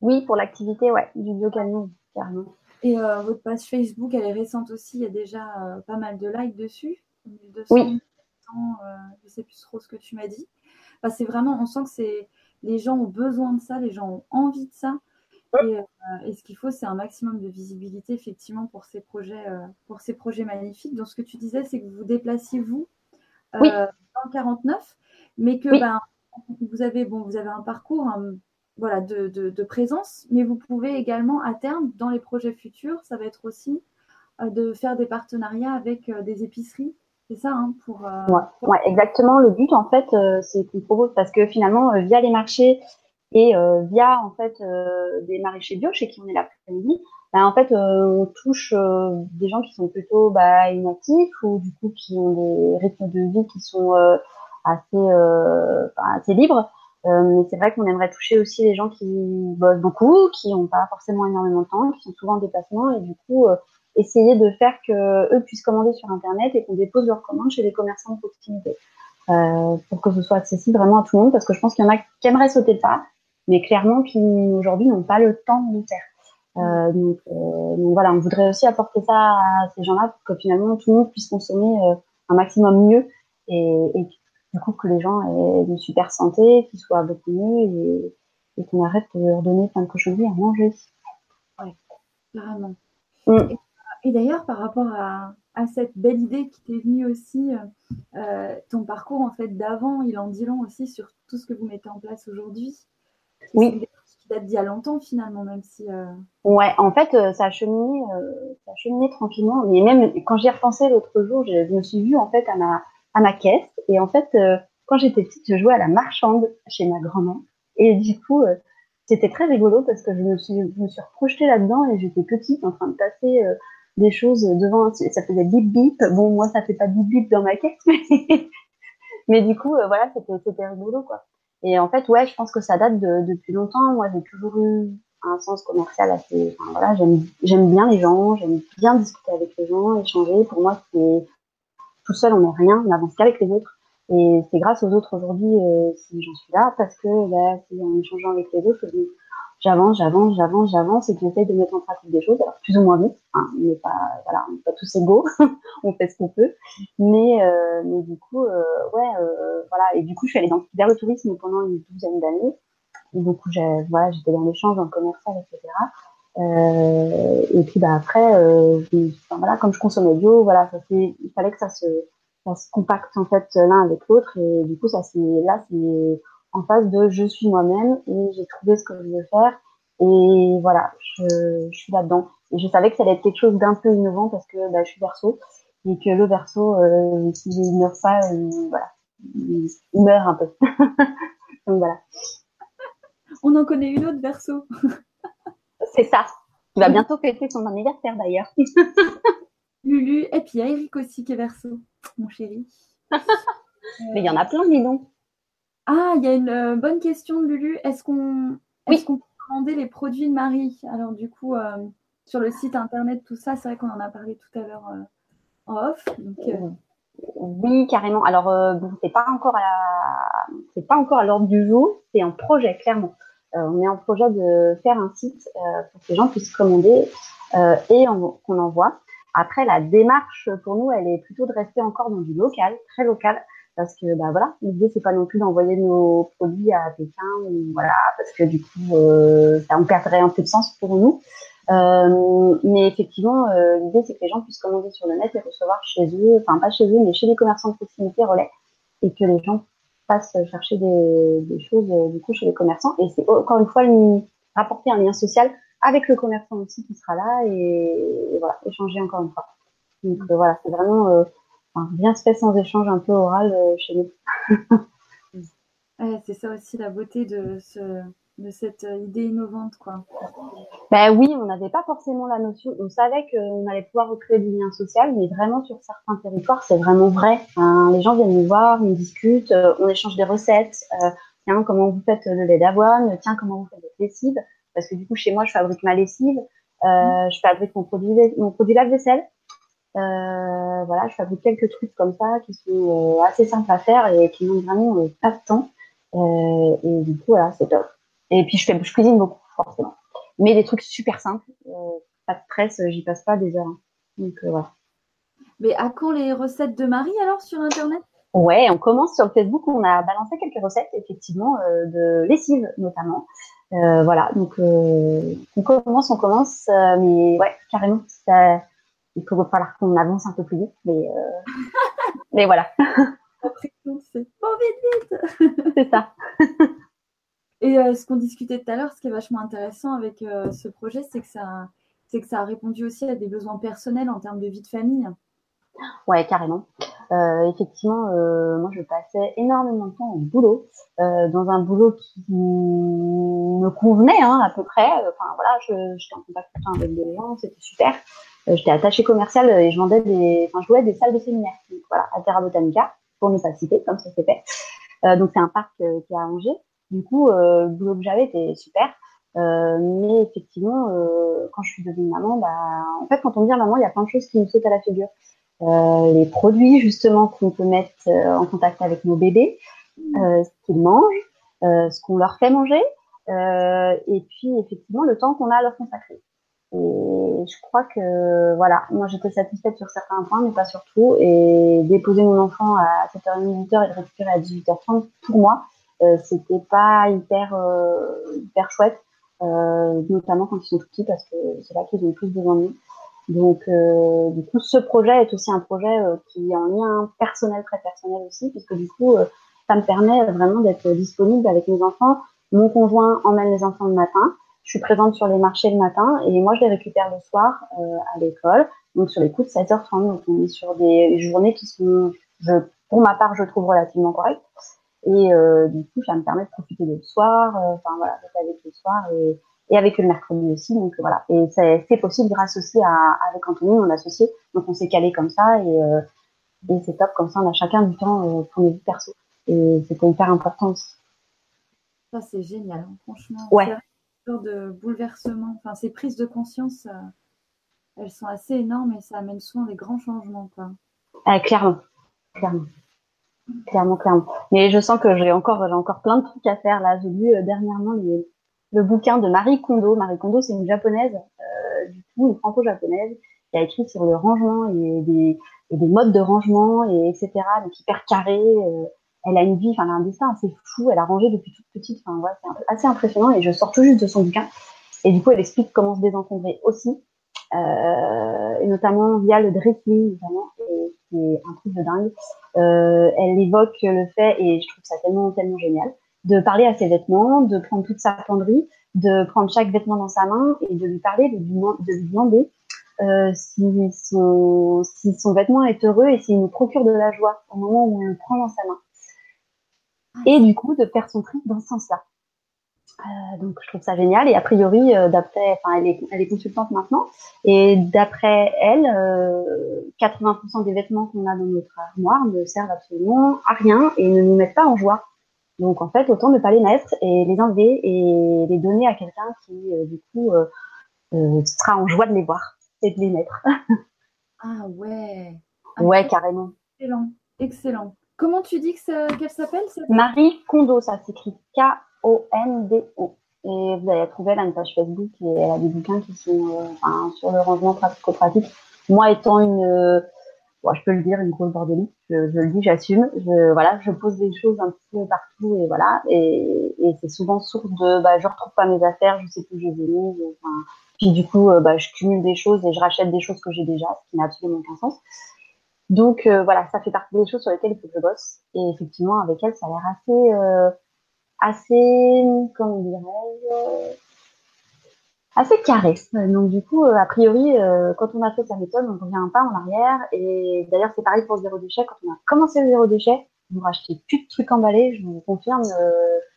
Oui, pour l'activité ouais, du Bio-Camion, carrément. Et euh, votre page Facebook, elle est récente aussi, il y a déjà euh, pas mal de likes dessus. mille deux cents, oui. Euh, je ne sais plus trop ce que tu m'as dit. Enfin, c'est vraiment, on sent que c'est, les gens ont besoin de ça, les gens ont envie de ça. Et, euh, et ce qu'il faut, c'est un maximum de visibilité, effectivement, pour ces projets, euh, pour ces projets magnifiques. Donc, ce que tu disais, c'est que vous vous déplaciez, vous, euh, oui. quarante-neuf, mais que oui. ben, vous avez bon, vous avez un parcours hein, voilà, de, de, de présence, mais vous pouvez également à terme, dans les projets futurs, ça va être aussi euh, de faire des partenariats avec euh, des épiceries, c'est ça hein, pour, euh, ouais. pour... Ouais, exactement, le but en fait, euh, c'est qu'on propose, parce que finalement, euh, via les marchés et euh, via en fait euh, des maraîchers bio, chez qui on est l'après-midi, ben, en fait, euh, on touche euh, des gens qui sont plutôt bah, inactifs ou du coup qui ont des rythmes de vie qui sont euh, assez, euh, assez libres. Euh, mais c'est vrai qu'on aimerait toucher aussi les gens qui bossent beaucoup, qui n'ont pas forcément énormément de temps, qui sont souvent en déplacement et du coup, euh, essayer de faire qu'eux puissent commander sur Internet et qu'on dépose leurs commandes chez les commerçants de proximité euh, pour que ce soit accessible vraiment à tout le monde, parce que je pense qu'il y en a qui aimeraient sauter le pas, mais clairement qui aujourd'hui n'ont pas le temps de le faire. Euh, donc, euh, donc voilà, on voudrait aussi apporter ça à ces gens-là pour que finalement tout le monde puisse consommer euh, un maximum mieux et, et du coup que les gens aient une super santé, qu'ils soient beaucoup mieux et, et qu'on arrête de leur donner plein de cochonneries à manger. Ouais, vraiment. Mm. Et, et d'ailleurs, par rapport à, à cette belle idée qui t'est venue aussi, euh, ton parcours en fait d'avant, il en dit long aussi sur tout ce que vous mettez en place aujourd'hui. Oui. Date d'il y a longtemps finalement, même si... Euh... Ouais, en fait, euh, ça a cheminé, euh, ça a cheminé tranquillement. Mais même quand j'y repensais l'autre jour, je, je me suis vue en fait à ma, à ma caisse. Et en fait, euh, quand j'étais petite, je jouais à la marchande chez ma grand-mère. Et du coup, euh, c'était très rigolo parce que je me suis, je me suis reprojetée là-dedans et j'étais petite en train de passer euh, des choses devant. Ça faisait bip bip. Bon, moi, ça fait pas bip bip dans ma caisse, mais, mais du coup, euh, voilà, c'était, c'était rigolo quoi. Et en fait, ouais, je pense que ça date de, depuis longtemps. Moi, j'ai toujours eu un sens commercial assez... Enfin, voilà, j'aime, j'aime bien les gens, j'aime bien discuter avec les gens, échanger. Pour moi, c'est... Tout seul, on n'est rien, on n'avance qu'avec les autres. Et c'est grâce aux autres aujourd'hui euh, si j'en suis là, parce que bah, c'est en échangeant avec les autres, j'avance, j'avance, j'avance, j'avance, et que j'essaie de mettre en pratique des choses, alors plus ou moins vite. Hein, on n'est pas, voilà, on n'est pas tous égaux, on fait ce qu'on peut. Mais, euh, mais du coup, euh, ouais, euh, voilà. Et du coup, je suis allée dans, vers le tourisme pendant une douzaine d'années. Et donc, j'ai, voilà, j'étais dans l'échange, dans le commercial, et cetera. Euh, et puis, bah, après, euh, je, enfin, voilà, comme je consommais bio, voilà, ça c'est, il fallait que ça se, ça se compacte en fait l'un avec l'autre. Et du coup, ça c'est, là, c'est en face de je suis moi-même et j'ai trouvé ce que je veux faire et voilà, je, je suis là-dedans. Et je savais que ça allait être quelque chose d'un peu innovant parce que bah, je suis verso et que le verso, euh, si je n'ignore pas, euh, voilà, il meurt un peu. Donc voilà. On en connaît une autre verso. C'est ça. Il va bientôt fêter son anniversaire d'ailleurs. Lulu, et puis il y a Eric aussi qui est verso, mon chéri. Mais il y en a plein, dis donc. Ah, il y a une euh, bonne question, Lulu. Est-ce qu'on, est-ce oui. qu'on peut commander les produits de Marie ? Alors, du coup, euh, sur le site internet, tout ça, c'est vrai qu'on en a parlé tout à l'heure euh, en off. Donc, euh... oui, carrément. Alors, euh, bon, c'est pas encore à la... c'est pas encore à l'ordre du jour. C'est un projet, clairement. Euh, on est en projet de faire un site euh, pour que les gens puissent commander euh, et en... qu'on envoie. Après, la démarche pour nous, elle est plutôt de rester encore dans du local, très local. parce que bah voilà, l'idée c'est pas non plus d'envoyer nos produits à Pékin ou voilà, parce que du coup euh, ça en perdrait un peu de sens pour nous. Euh, mais effectivement, euh, l'idée c'est que les gens puissent commander sur le net et recevoir chez eux, enfin pas chez eux, mais chez les commerçants de proximité relais, et que les gens passent chercher des, des choses euh, du coup chez les commerçants. Et c'est encore une fois une, rapporter un lien social avec le commerçant aussi qui sera là et, et voilà, échanger encore une fois. Donc euh, voilà, c'est vraiment euh, enfin, bien se fait sans échange un peu oral euh, chez nous. Ouais, c'est ça aussi la beauté de ce. de cette idée innovante, quoi. Ben oui, on n'avait pas forcément la notion. On savait qu'on allait pouvoir recréer du lien social, mais vraiment sur certains territoires, c'est vraiment vrai. Hein, les gens viennent nous voir, on discute, euh, on échange des recettes. Euh, tiens, comment vous faites le lait d'avoine? Tiens, comment vous faites votre lessive? Parce que du coup, chez moi, je fabrique ma lessive. Euh, mmh. Je fabrique mon produit, mon produit lave-vaisselle. Euh, voilà, je fabrique quelques trucs comme ça qui sont euh, assez simples à faire et qui n'ont vraiment euh, pas de temps. Euh, et du coup, voilà, c'est top. Et puis, je, fais, je cuisine beaucoup, forcément. Mais des trucs super simples. Euh, pas de stress, j'y passe pas des heures. Hein. Donc, euh, voilà. Mais à quand les recettes de Marie, alors, sur Internet? Ouais, on commence sur Facebook. On a balancé quelques recettes, effectivement, euh, de lessive, notamment. Euh, voilà, donc, euh, on commence, on commence. Euh, mais ouais, carrément, ça, il faut falloir qu'on avance un peu plus vite. Mais, euh, mais voilà. Après, on fait pas vite, vite. C'est ça. Et euh, ce qu'on discutait tout à l'heure, ce qui est vachement intéressant avec euh, ce projet, c'est que ça, c'est que ça a répondu aussi à des besoins personnels en termes de vie de famille. Ouais, carrément. Euh, effectivement, euh, moi, je passais énormément de temps au boulot, euh, dans un boulot qui me convenait hein, à peu près. Enfin voilà, je, j'étais en contact tout le temps avec des gens, c'était super. Euh, j'étais attachée commerciale et je vendais des, enfin je louais des salles de séminaire. Donc, voilà, à Terra Botanica, pour ne pas citer, comme ça s'est fait. Euh, donc c'est un parc euh, qui est à Angers. Du coup, euh, le boulot que j'avais était super. Euh, mais effectivement, euh, quand je suis devenue maman, bah, en fait, quand on devient maman, il y a plein de choses qui nous sautent à la figure. Euh, les produits, justement, qu'on peut mettre euh, en contact avec nos bébés, euh, ce qu'ils mangent, euh, ce qu'on leur fait manger, euh, et puis, effectivement, le temps qu'on a à leur consacrer. Et je crois que, voilà, moi, j'étais satisfaite sur certains points, mais pas sur tout. Et déposer mon enfant à sept heures trente, huit heures et le récupérer à dix-huit heures trente, pour moi, Euh, c'était pas hyper euh, hyper chouette, euh, notamment quand ils sont tout petits, parce que c'est là qu'ils ont le plus besoin de nous. Donc euh, du coup, ce projet est aussi un projet euh, qui est en lien personnel, très personnel aussi, puisque du coup, euh, ça me permet vraiment d'être disponible avec mes enfants. Mon conjoint emmène les enfants le matin, je suis présente sur les marchés le matin, et moi je les récupère le soir euh, à l'école, donc sur les coups de sept heures trente. Donc on est sur des journées qui sont, je, pour ma part, je trouve relativement correctes. Et euh, du coup, ça me permet de profiter de le soir, enfin euh, voilà, d'être avec le soir et, et avec le mercredi aussi. Donc euh, voilà, et c'est, c'est possible grâce aussi à, avec Anthony, mon associé. Donc on s'est calé comme ça et, euh, et c'est top, comme ça on a chacun du temps euh, pour nos vies perso. Et c'était hyper important aussi. Ça, c'est génial, hein, franchement. Ouais. C'est un genre de bouleversement, enfin ces prises de conscience, euh, elles sont assez énormes et ça amène souvent des grands changements, quoi. Euh, clairement, clairement. Clairement, clairement. Mais je sens que j'ai encore, j'ai encore plein de trucs à faire. Là, j'ai lu euh, dernièrement les, le bouquin de Marie Kondo. Marie Kondo, c'est une japonaise, euh, du coup, une franco-japonaise, qui a écrit sur le rangement et des, et des modes de rangement, et etc. Donc hyper carré. Euh, elle a une vie, enfin, elle a un dessin assez fou. Elle a rangé depuis toute petite. Enfin, ouais, c'est un peu, assez impressionnant. Et je sors tout juste de son bouquin. Et du coup, elle explique comment se désencombrer aussi, euh, et notamment via le dressing, notamment. Et, qui est un truc de dingue. Euh, elle évoque le fait, et je trouve ça tellement, tellement génial, de parler à ses vêtements, de prendre toute sa penderie, de prendre chaque vêtement dans sa main et de lui parler, de lui, de lui demander euh, si, son, si son vêtement est heureux et s'il nous procure de la joie au moment où on le prend dans sa main. Et du coup, de faire son tri dans ce sens-là. Euh, donc, je trouve ça génial. Et a priori, euh, d'après, enfin, elle est, elle est consultante maintenant. Et d'après elle, euh, quatre-vingts pour cent des vêtements qu'on a dans notre armoire ne servent absolument à rien et ne nous mettent pas en joie. Donc, en fait, autant ne pas les mettre et les enlever et les donner à quelqu'un qui, euh, du coup, euh, euh, sera en joie de les voir et de les mettre. Ah ouais. Ah, ouais, carrément. Excellent, excellent. Comment tu dis que ça, qu'elle s'appelle cette... Marie Kondo, ça s'écrit K. O N D O. Et vous allez la trouver, elle a une page Facebook et elle a des bouquins qui sont euh, enfin, sur le rangement pratico-pratique. Moi étant une, euh, bon, je peux le dire, une grosse bordélique, je, je le dis, j'assume. Je, voilà, je pose des choses un petit peu partout et voilà. Et, et c'est souvent source de, bah, je retrouve pas mes affaires, je sais plus où je les ai mises. Enfin, puis du coup, euh, bah, je cumule des choses et je rachète des choses que j'ai déjà, ce qui n'a absolument aucun sens. Donc euh, voilà, ça fait partie des choses sur lesquelles il faut que je bosse. Et effectivement, avec elle, ça a l'air assez, euh, assez, comment dirais-je, assez carré. Donc du coup, euh, a priori, euh, quand on a fait sa méthode, on revient un pas en arrière. Et d'ailleurs, c'est pareil pour le zéro déchet. Quand on a commencé le zéro déchet, vous rachetez plus de trucs emballés. Je vous confirme, euh,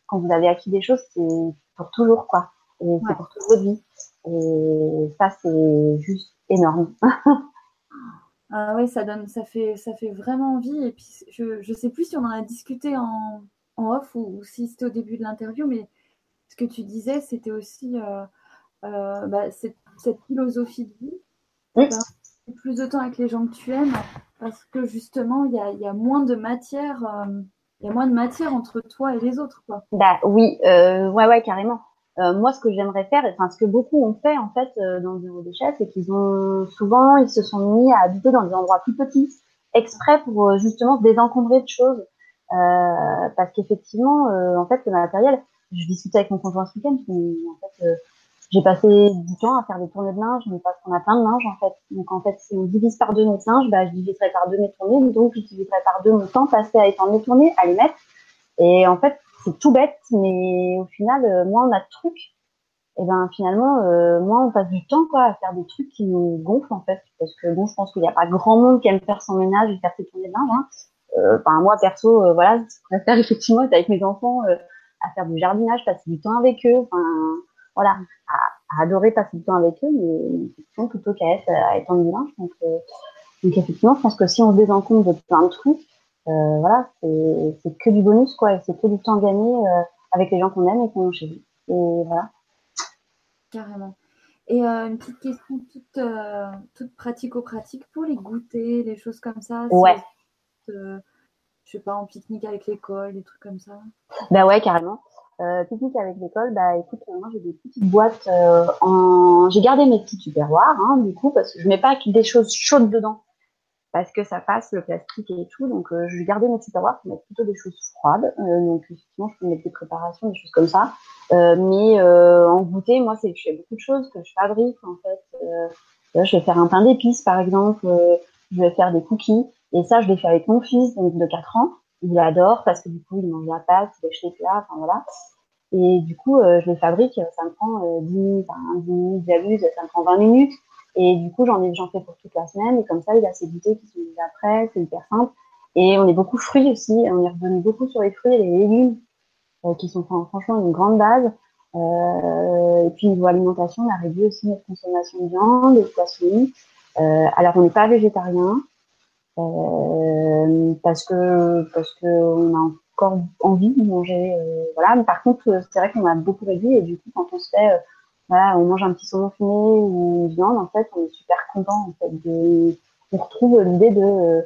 quand vous avez acquis des choses, c'est pour toujours, quoi. Et ouais. C'est pour toute votre vie. Et ça, c'est juste énorme. Ah oui, ça donne, ça fait, ça fait vraiment envie. Et puis, je ne sais plus si on en a discuté en, en off ou, ou si c'était au début de l'interview, mais ce que tu disais, c'était aussi euh, euh, bah, cette, cette philosophie de vie. Oui. Ben, plus de temps avec les gens que tu aimes, parce que justement, il y a, y a moins de matière, il euh, y a moins de matière entre toi et les autres, quoi. Bah oui, euh, ouais, ouais, carrément. Euh, moi, ce que j'aimerais faire, enfin, ce que beaucoup ont fait, en fait, euh, dans le zéro déchet, c'est qu'ils ont, souvent, ils se sont mis à habiter dans des endroits plus petits, exprès pour, euh, justement, se désencombrer de choses. Euh, parce qu'effectivement, euh, en fait, le matériel, je discutais avec mon conjoint ce week-end, puis, en fait, euh, j'ai passé du temps à faire des tournées de linge, mais parce qu'on a plein de linge, en fait. Donc, en fait, si on divise par deux notre linge, bah, je diviserai par deux mes tournées, donc, je diviserai par deux mon temps passé à étendre mes tournées, à les mettre. Et, en fait, c'est tout bête, mais au final, euh, moins on a de trucs, et ben finalement, euh, moins on passe du temps quoi à faire des trucs qui nous gonflent en fait, parce que bon, je pense qu'il n'y a pas grand monde qui aime faire son ménage et faire ses tournées de linge. Hein. Euh, ben, moi perso, euh, voilà, je préfère effectivement être avec mes enfants euh, à faire du jardinage, passer du temps avec eux, enfin voilà, à, à adorer passer du temps avec eux, mais effectivement plutôt qu'à être à étendre du linge. Donc, euh, donc effectivement, je pense que si on se désencombre de plein de trucs. Euh, voilà, c'est, c'est que du bonus, quoi, et c'est que du temps gagné euh, avec les gens qu'on aime et qu'on aime chez nous. Et voilà. Carrément. Et euh, une petite question toute, euh, toute pratico-pratique pour les goûters, les choses comme ça. Ouais. Euh, je sais pas, en pique-nique avec l'école, des trucs comme ça. Bah ouais, carrément. Euh, pique-nique avec l'école, bah écoute, moi j'ai des petites boîtes euh, en. J'ai gardé mes petits tupperwares, hein, du coup, parce que je mets pas des choses chaudes dedans. Parce que ça passe, le plastique et tout. Donc, euh, je gardais mes tupperwares pour mettre plutôt des choses froides. Euh, donc, effectivement, je peux mettre des préparations, des choses comme ça. Euh, mais euh, en goûter, moi, c'est, je fais beaucoup de choses que je fabrique, en fait. Euh, là, je vais faire un pain d'épices, par exemple. Euh, je vais faire des cookies. Et ça, je l'ai fait avec mon fils, donc de quatre ans. Il adore parce que, du coup, il mange la pâte, il lèche les plats, enfin, voilà. Et du coup, euh, je les fabrique. Ça me prend euh, dix minutes, enfin, dix minutes, j'abuse, ça me prend vingt minutes. Et du coup, j'en ai, j'en fais pour toute la semaine. Et comme ça, il a ses goûters qui sont déjà prêts. C'est hyper simple. Et on est beaucoup fruits aussi. On est revenu beaucoup sur les fruits et les légumes euh, qui sont franchement une grande base. Euh, et puis, niveau alimentation, on a réduit aussi notre consommation de viande, de poissons. Euh, alors, on n'est pas végétarien euh, parce que parce que on a encore envie de manger. Euh, voilà. Mais par contre, c'est vrai qu'on a beaucoup réduit. Et du coup, quand on se fait... Euh, voilà, on mange un petit saumon fumé ou une viande, en fait, on est super content, en fait, de, on retrouve l'idée de,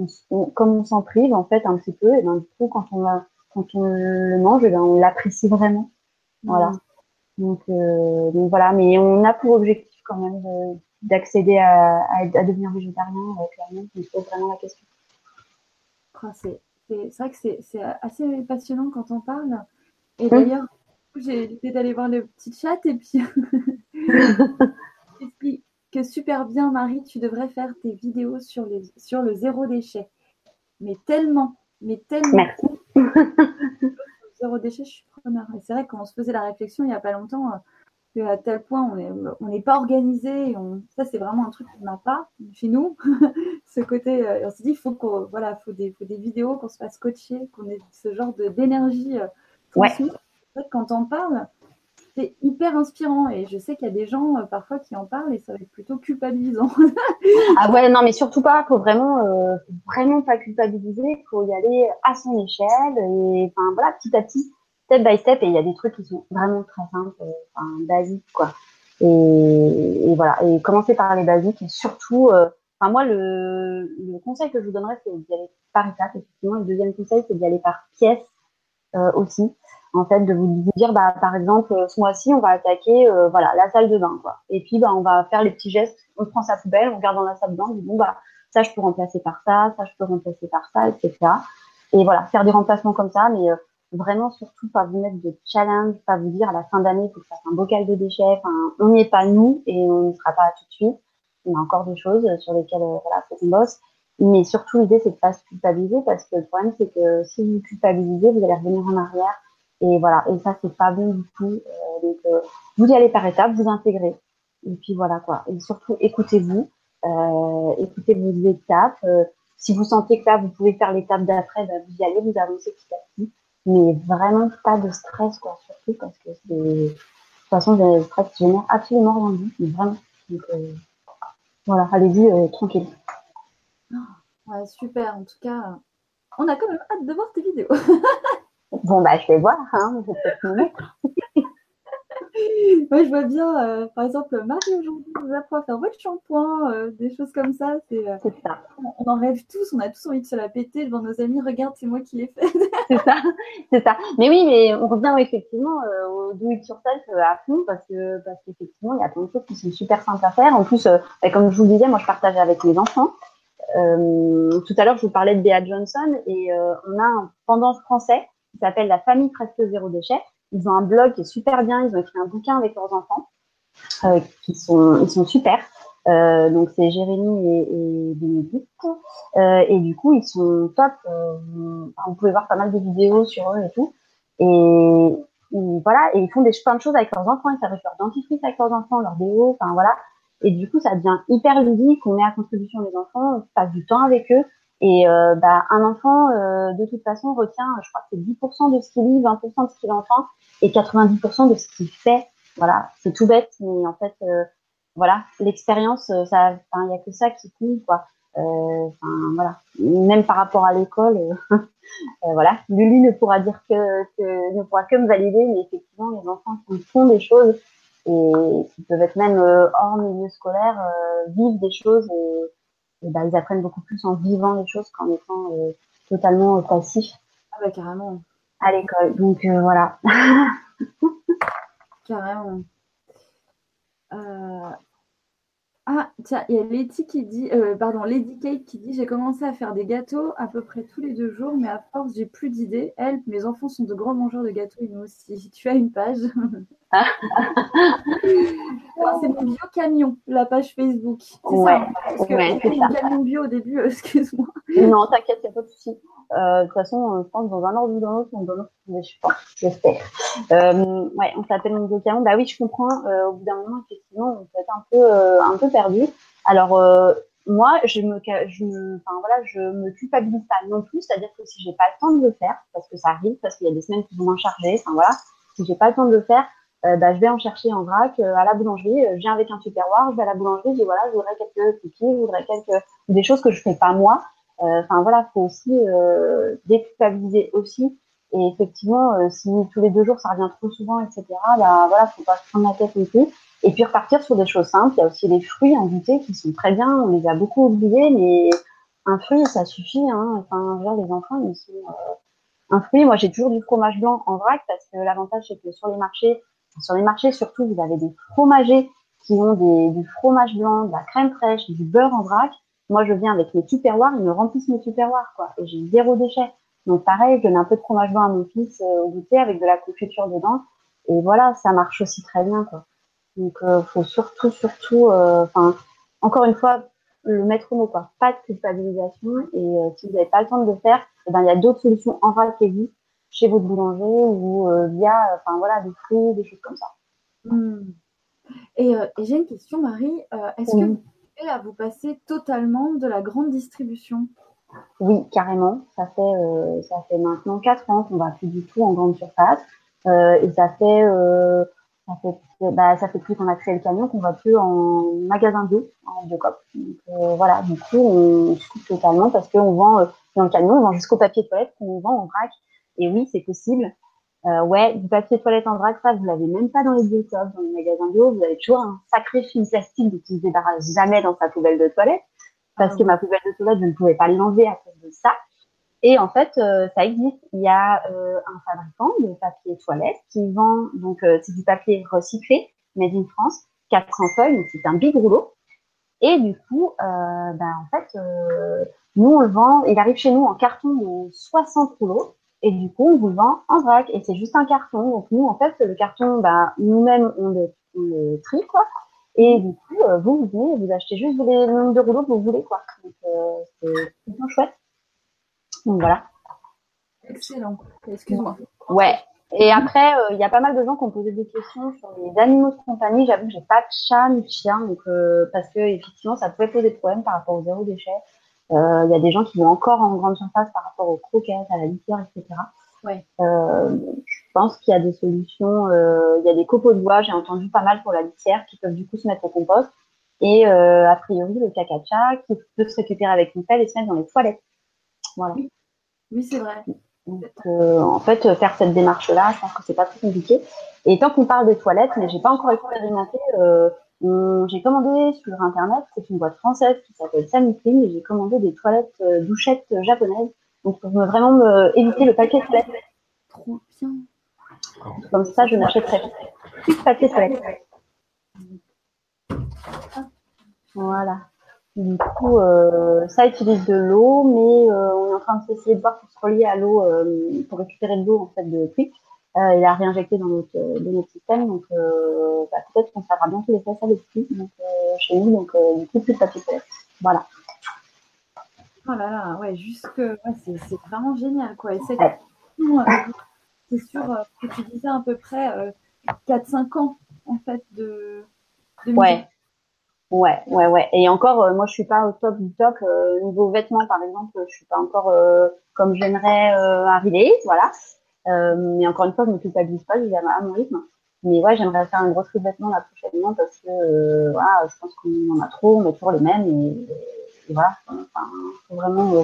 on, on, comme on s'en prive, en fait, un petit peu, et ben, du coup, quand on va, quand on le mange, et ben, on l'apprécie vraiment. Voilà. Mmh. Donc, euh, donc voilà, mais on a pour objectif, quand même, de, d'accéder à, à, à devenir végétarien, avec la viande, qui pose vraiment la question. C'est, c'est, c'est vrai que c'est, c'est assez passionnant quand on parle. Et mmh. d'ailleurs, j'ai l'idée d'aller voir le petit chat et puis j'explique que super bien Marie, tu devrais faire tes vidéos sur, les, sur le zéro déchet. Mais tellement, mais tellement. Merci. Zéro déchet, je suis preneur. Et c'est vrai qu'on se faisait la réflexion il n'y a pas longtemps euh, qu'à tel point on n'est on est pas organisé. Et on, ça, c'est vraiment un truc qu'on n'a pas chez nous. Ce côté, euh, on s'est dit, il faut qu'on, voilà, faut des, faut des vidéos, qu'on se fasse coacher, qu'on ait ce genre de, d'énergie. Euh, ouais. Quand on parle, c'est hyper inspirant et je sais qu'il y a des gens euh, parfois qui en parlent et ça va être plutôt culpabilisant. Ah ouais, non mais surtout pas, faut vraiment, euh, vraiment pas culpabiliser, faut y aller à son échelle et enfin voilà, petit à petit, step by step, et il y a des trucs qui sont vraiment très simples, enfin basiques quoi. Et, et voilà, et commencer par les basiques et surtout, enfin euh, moi le, le conseil que je vous donnerais c'est d'y aller par étapes, effectivement. Le deuxième conseil c'est d'y aller par pièce euh, aussi. En fait, de vous dire, bah, par exemple, ce mois-ci, on va attaquer, euh, voilà, la salle de bain, quoi. Et puis, bah, on va faire les petits gestes. On prend sa poubelle, on regarde dans la salle de bain, on dit, bon, bah, ça je peux remplacer par ça, ça je peux remplacer par ça, et cetera. Et voilà, faire des remplacements comme ça, mais euh, vraiment surtout pas vous mettre de challenge, pas vous dire à la fin d'année, il faut que ça fasse un bocal de déchets, enfin, on n'y est pas nous et on n'y sera pas tout de suite. On a encore des choses sur lesquelles euh, voilà, faut qu'on bosse. Mais surtout, l'idée, c'est de ne pas se culpabiliser parce que le problème, c'est que si vous culpabilisez, vous allez revenir en arrière. Et voilà, et ça, c'est pas bon du tout. Euh, donc, euh, vous y allez par étapes, vous intégrez. Et puis voilà quoi. Et surtout, écoutez-vous. Euh, écoutez vos étapes. Euh, si vous sentez que là, vous pouvez faire l'étape d'après, ben, vous y allez, vous avancez petit à petit. Mais vraiment, pas de stress, quoi, surtout, parce que c'est... de toute façon, le stress génère absolument rien du tout. Mais vraiment. Donc, euh, voilà, allez-y, euh, tranquille. Ouais, super, en tout cas, on a quand même hâte de voir tes vidéos. Bon, bah, je vais voir, hein, je vais peut-être me mettre. Ouais, je vois bien, euh, par exemple, Marie aujourd'hui nous apprend à faire votre shampoing, euh, des choses comme ça. C'est, euh, c'est ça. On, on en rêve tous, on a tous envie de se la péter devant nos amis, regarde, c'est moi qui l'ai fait. C'est ça, c'est ça. Mais oui, mais on revient effectivement euh, au do it yourself à fond parce que parce qu'effectivement, il y a plein de choses qui sont super simples à faire. En plus, euh, comme je vous le disais, moi, je partage avec mes enfants. Euh, tout à l'heure, je vous parlais de Béa Johnson et euh, on a un pendant français qui s'appelle La famille presque zéro déchet. Ils ont un blog qui est super bien. Ils ont écrit un bouquin avec leurs enfants euh, qui sont, ils sont super. Euh, donc, c'est Jérémie et, et Delimix. Euh, et du coup, ils sont top. Euh, vous pouvez voir pas mal de vidéos sur eux et tout. Et, et voilà. Et ils font des, plein de choses avec leurs enfants. Ils fabriquent leur dentifrice avec leurs enfants, leur déo. Enfin, voilà. Et du coup, ça devient hyper ludique. On met à contribution les enfants, on passe du temps avec eux. Et euh, bah, un enfant, euh, de toute façon, retient, je crois que c'est dix pour cent de ce qu'il lit, vingt pour cent de ce qu'il entend et quatre-vingt-dix pour cent de ce qu'il fait. Voilà, c'est tout bête, mais en fait, euh, voilà, l'expérience, ça, il n'y a que ça qui compte, quoi. Euh, voilà, même par rapport à l'école, euh, euh, voilà, Lulu ne pourra dire que, que ne pourra que me valider, mais effectivement, les enfants qui font des choses. Et qui peuvent être même euh, hors milieu scolaire, euh, vivre des choses et, et bah, ils apprennent beaucoup plus en vivant les choses qu'en étant euh, totalement euh, passifs. Ah bah carrément. À l'école, donc euh, voilà. Carrément. Euh... Ah tiens, il y a Letty qui dit, euh, pardon, Lady Kate qui dit, j'ai commencé à faire des gâteaux à peu près tous les deux jours, mais à force, j'ai plus d'idées. Help, mes enfants sont de grands mangeurs de gâteaux et nous aussi. Tu as une page. C'est mon bio camion, la page Facebook. C'est ouais, ça. Parce que ouais, c'est ça. Camion bio au début, euh, excuse-moi. Non, t'inquiète, il n'y a pas de souci. Euh, de toute façon, je pense dans un ordre ou dans l'autre, on doit l'autre, mais je pense, j'espère. Euh, ouais, on s'appelle Mondio Canyon. Bah oui, je comprends. Euh, au bout d'un moment, effectivement, on peut être un peu, euh, un peu perdu. Alors, euh, moi, je me, je me, enfin voilà, je me culpabilise pas non plus. C'est-à-dire que si j'ai pas le temps de le faire, parce que ça arrive, parce qu'il y a des semaines qui sont moins chargées, enfin voilà, si j'ai pas le temps de le faire. Euh, bah, je vais en chercher en vrac euh, à la boulangerie, euh, je viens avec un tupperware, je vais à la boulangerie, je dis voilà, je voudrais quelques cookies, je voudrais quelques des choses que je fais pas moi. Enfin euh, voilà, faut aussi euh, déculpabiliser aussi. Et effectivement, euh, si tous les deux jours ça revient trop souvent, et cetera. Bah voilà, faut pas se prendre la tête non plus. Et puis repartir sur des choses simples. Il y a aussi les fruits en goûter qui sont très bien. On les a beaucoup oubliés, mais un fruit ça suffit. Hein. Enfin, genre les enfants ils sont euh, un fruit. Moi j'ai toujours du fromage blanc en vrac parce que l'avantage c'est que sur les marchés Sur les marchés, surtout, vous avez des fromagers qui ont des, du fromage blanc, de la crème fraîche, du beurre en vrac. Moi, je viens avec mes tupperwares, ils me remplissent mes tupperwares, quoi. Et j'ai zéro déchet. Donc, pareil, je donne un peu de fromage blanc à mon fils euh, au goûter avec de la confiture dedans. Et voilà, ça marche aussi très bien, quoi. Donc, euh, faut surtout, surtout, enfin, euh, encore une fois, le mettre au mot, quoi. Pas de culpabilisation. Et euh, si vous n'avez pas le temps de le faire, eh ben, il y a d'autres solutions en vrac qui existent. Chez votre boulanger ou euh, via enfin euh, voilà, des fruits, des choses comme ça. Mmh. Et, euh, et j'ai une question, Marie. Euh, est-ce mmh. que vous pouvez à vous passer totalement de la grande distribution? Oui, carrément. Ça fait, euh, ça fait maintenant quatre ans qu'on ne va plus du tout en grande surface. Euh, et ça fait, euh, ça, fait bah, ça fait plus qu'on a créé le camion qu'on ne va plus en magasin bio, en Biocoop. Donc euh, voilà, du coup, on se coupe totalement parce qu'on vend euh, dans le camion, on vend jusqu'au papier toilette qu'on vend en vrac. Et oui, c'est possible. Euh, ouais, du papier toilette en vrac, ça, vous l'avez même pas dans les Biocoop, dans les magasins bio. Vous avez toujours un sacré film plastique dont on ne se débarrasse jamais dans sa poubelle de toilette. Parce que ma poubelle de toilette, je ne pouvais pas l'enlever à cause de ça. Et en fait, euh, ça existe. Il y a euh, un fabricant de papier toilette qui vend, donc euh, c'est du papier recyclé, made in France, quatre cents feuilles, donc c'est un big rouleau. Et du coup, euh, bah, en fait, euh, nous, on le vend, il arrive chez nous en carton de soixante rouleaux. Et du coup, on vous le vend en vrac. Et c'est juste un carton. Donc, nous, en fait, le carton, bah, nous-mêmes, on le, on le trie, quoi. Et du coup, euh, vous, vous venez, vous achetez juste les nombres de rouleaux que vous voulez, quoi. Donc, euh, c'est plutôt chouette. Donc, voilà. Excellent. Excuse-moi. Ouais. Et après, il euh, y a pas mal de gens qui ont posé des questions sur les animaux de compagnie. J'avoue que j'ai pas de chat ni de chien, donc euh, parce que effectivement, ça pouvait poser problème par rapport au zéro déchet. Il euh, y a des gens qui vont encore en grande surface par rapport aux croquettes, à la litière, et cetera. Ouais. Euh, je pense qu'il y a des solutions. Il euh, y a des copeaux de bois, j'ai entendu pas mal pour la litière, qui peuvent du coup se mettre au compost. Et euh, a priori, le caca de chat qui peut se récupérer avec une pelle et se mettre dans les toilettes. Voilà. Oui, oui c'est vrai. Donc, euh, en fait, euh, faire cette démarche-là, je pense que c'est pas très compliqué. Et tant qu'on parle des toilettes, mais j'ai pas encore expérimenté, euh, euh, j'ai commandé sur Internet, c'est une boîte française qui s'appelle Samicling, et j'ai commandé des toilettes euh, douchettes japonaises. Donc, pour vraiment me, éviter le papier toilette. Trop bien. Comme ça, je n'achèterai plus de papier toilette. Voilà. Du coup, euh, ça utilise de l'eau, mais euh, on est en train de s'essayer de voir pour se relier à l'eau, euh, pour récupérer de l'eau en fait de pluie euh, et la réinjecter dans notre, dans notre système. Donc, euh, bah, peut-être qu'on saura bientôt les faire ça de pluie donc, euh, chez nous. Donc, euh, du coup, plus de papier toilette. Voilà. Oh là là, ouais, juste que ouais, c'est, c'est vraiment génial, quoi. Et cette question, euh, c'est sûr euh, que tu disais à peu près euh, quatre à cinq ans, en fait, de... de ouais. Ouais, ouais, ouais. Et encore, euh, moi, je suis pas au top du top. Euh, niveau vêtements, par exemple, je suis pas encore euh, comme j'aimerais euh, arriver, voilà. Euh, mais encore une fois, je ne culpabilise pas, je vais à mon rythme. Mais ouais, j'aimerais faire un gros tri de vêtements là prochainement parce que, euh, voilà, je pense qu'on en a trop, on a toujours les mêmes. Et, et voilà, enfin, faut vraiment euh,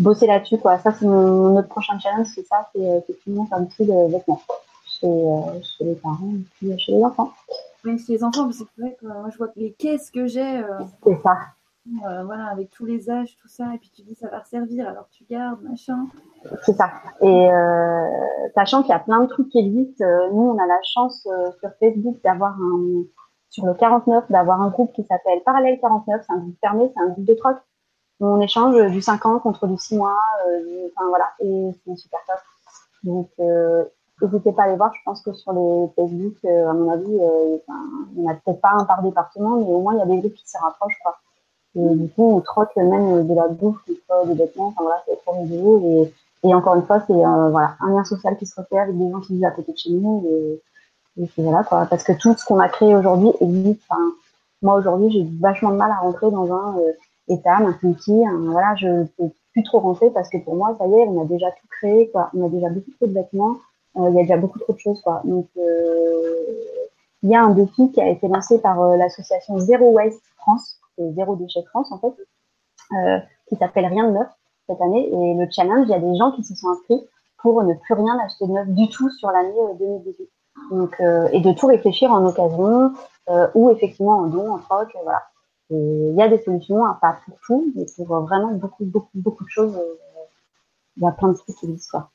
bosser là-dessus, quoi. Ça, c'est mon, notre prochain challenge, c'est ça, c'est effectivement faire un tri de vêtements chez, euh, chez les parents et puis chez les enfants. Oui, chez les enfants, parce que c'est vrai que moi, je vois que les caisses que j'ai, euh, c'est ça. Euh, voilà, avec tous les âges, tout ça, et puis tu dis ça va servir, alors tu gardes, machin. C'est ça. Et euh, sachant qu'il y a plein de trucs qui existent, euh, nous, on a la chance euh, sur Facebook d'avoir un, sur le quarante-neuf, d'avoir un groupe qui s'appelle Parallèle quarante-neuf, c'est un groupe fermé, c'est un groupe de troc. On échange du cinq ans contre du six mois, euh, enfin voilà, et c'est super top. Donc, euh, n'hésitez pas à aller voir, je pense que sur les Facebook, euh, à mon avis, euh, ben, il n'y en a peut-être pas un par département, mais au moins il y a des groupes qui se rapprochent, quoi. Et mmh. Du coup, on troque même de la bouffe, des vêtements, enfin voilà, c'est trop rigolo. Et, et encore une fois, c'est euh, voilà, un lien social qui se refait avec des gens qui vivent à côté de chez nous. Et, et voilà, quoi. Parce que tout ce qu'on a créé aujourd'hui existe. Enfin, moi aujourd'hui, j'ai vachement de mal à rentrer dans un euh, état, un funky, un, voilà, je ne peux plus trop rentrer parce que pour moi, ça y est, on a déjà tout créé, quoi. On a déjà beaucoup trop de vêtements. Il euh, y a déjà beaucoup trop de choses, quoi. Donc, il euh, y a un défi qui a été lancé par euh, l'association Zero Waste France, c'est Zero Déchet France, en fait, euh, qui s'appelle Rien de Neuf cette année. Et le challenge, il y a des gens qui se sont inscrits pour ne plus rien acheter de neuf du tout sur l'année euh, deux mille dix-huit. Donc, euh, et de tout réfléchir en occasion euh, ou effectivement en don, en troc, euh, voilà. Il y a des solutions, hein, pas pour tout, mais pour euh, vraiment beaucoup, beaucoup, beaucoup de choses. Il euh, y a plein de trucs qui existent, quoi.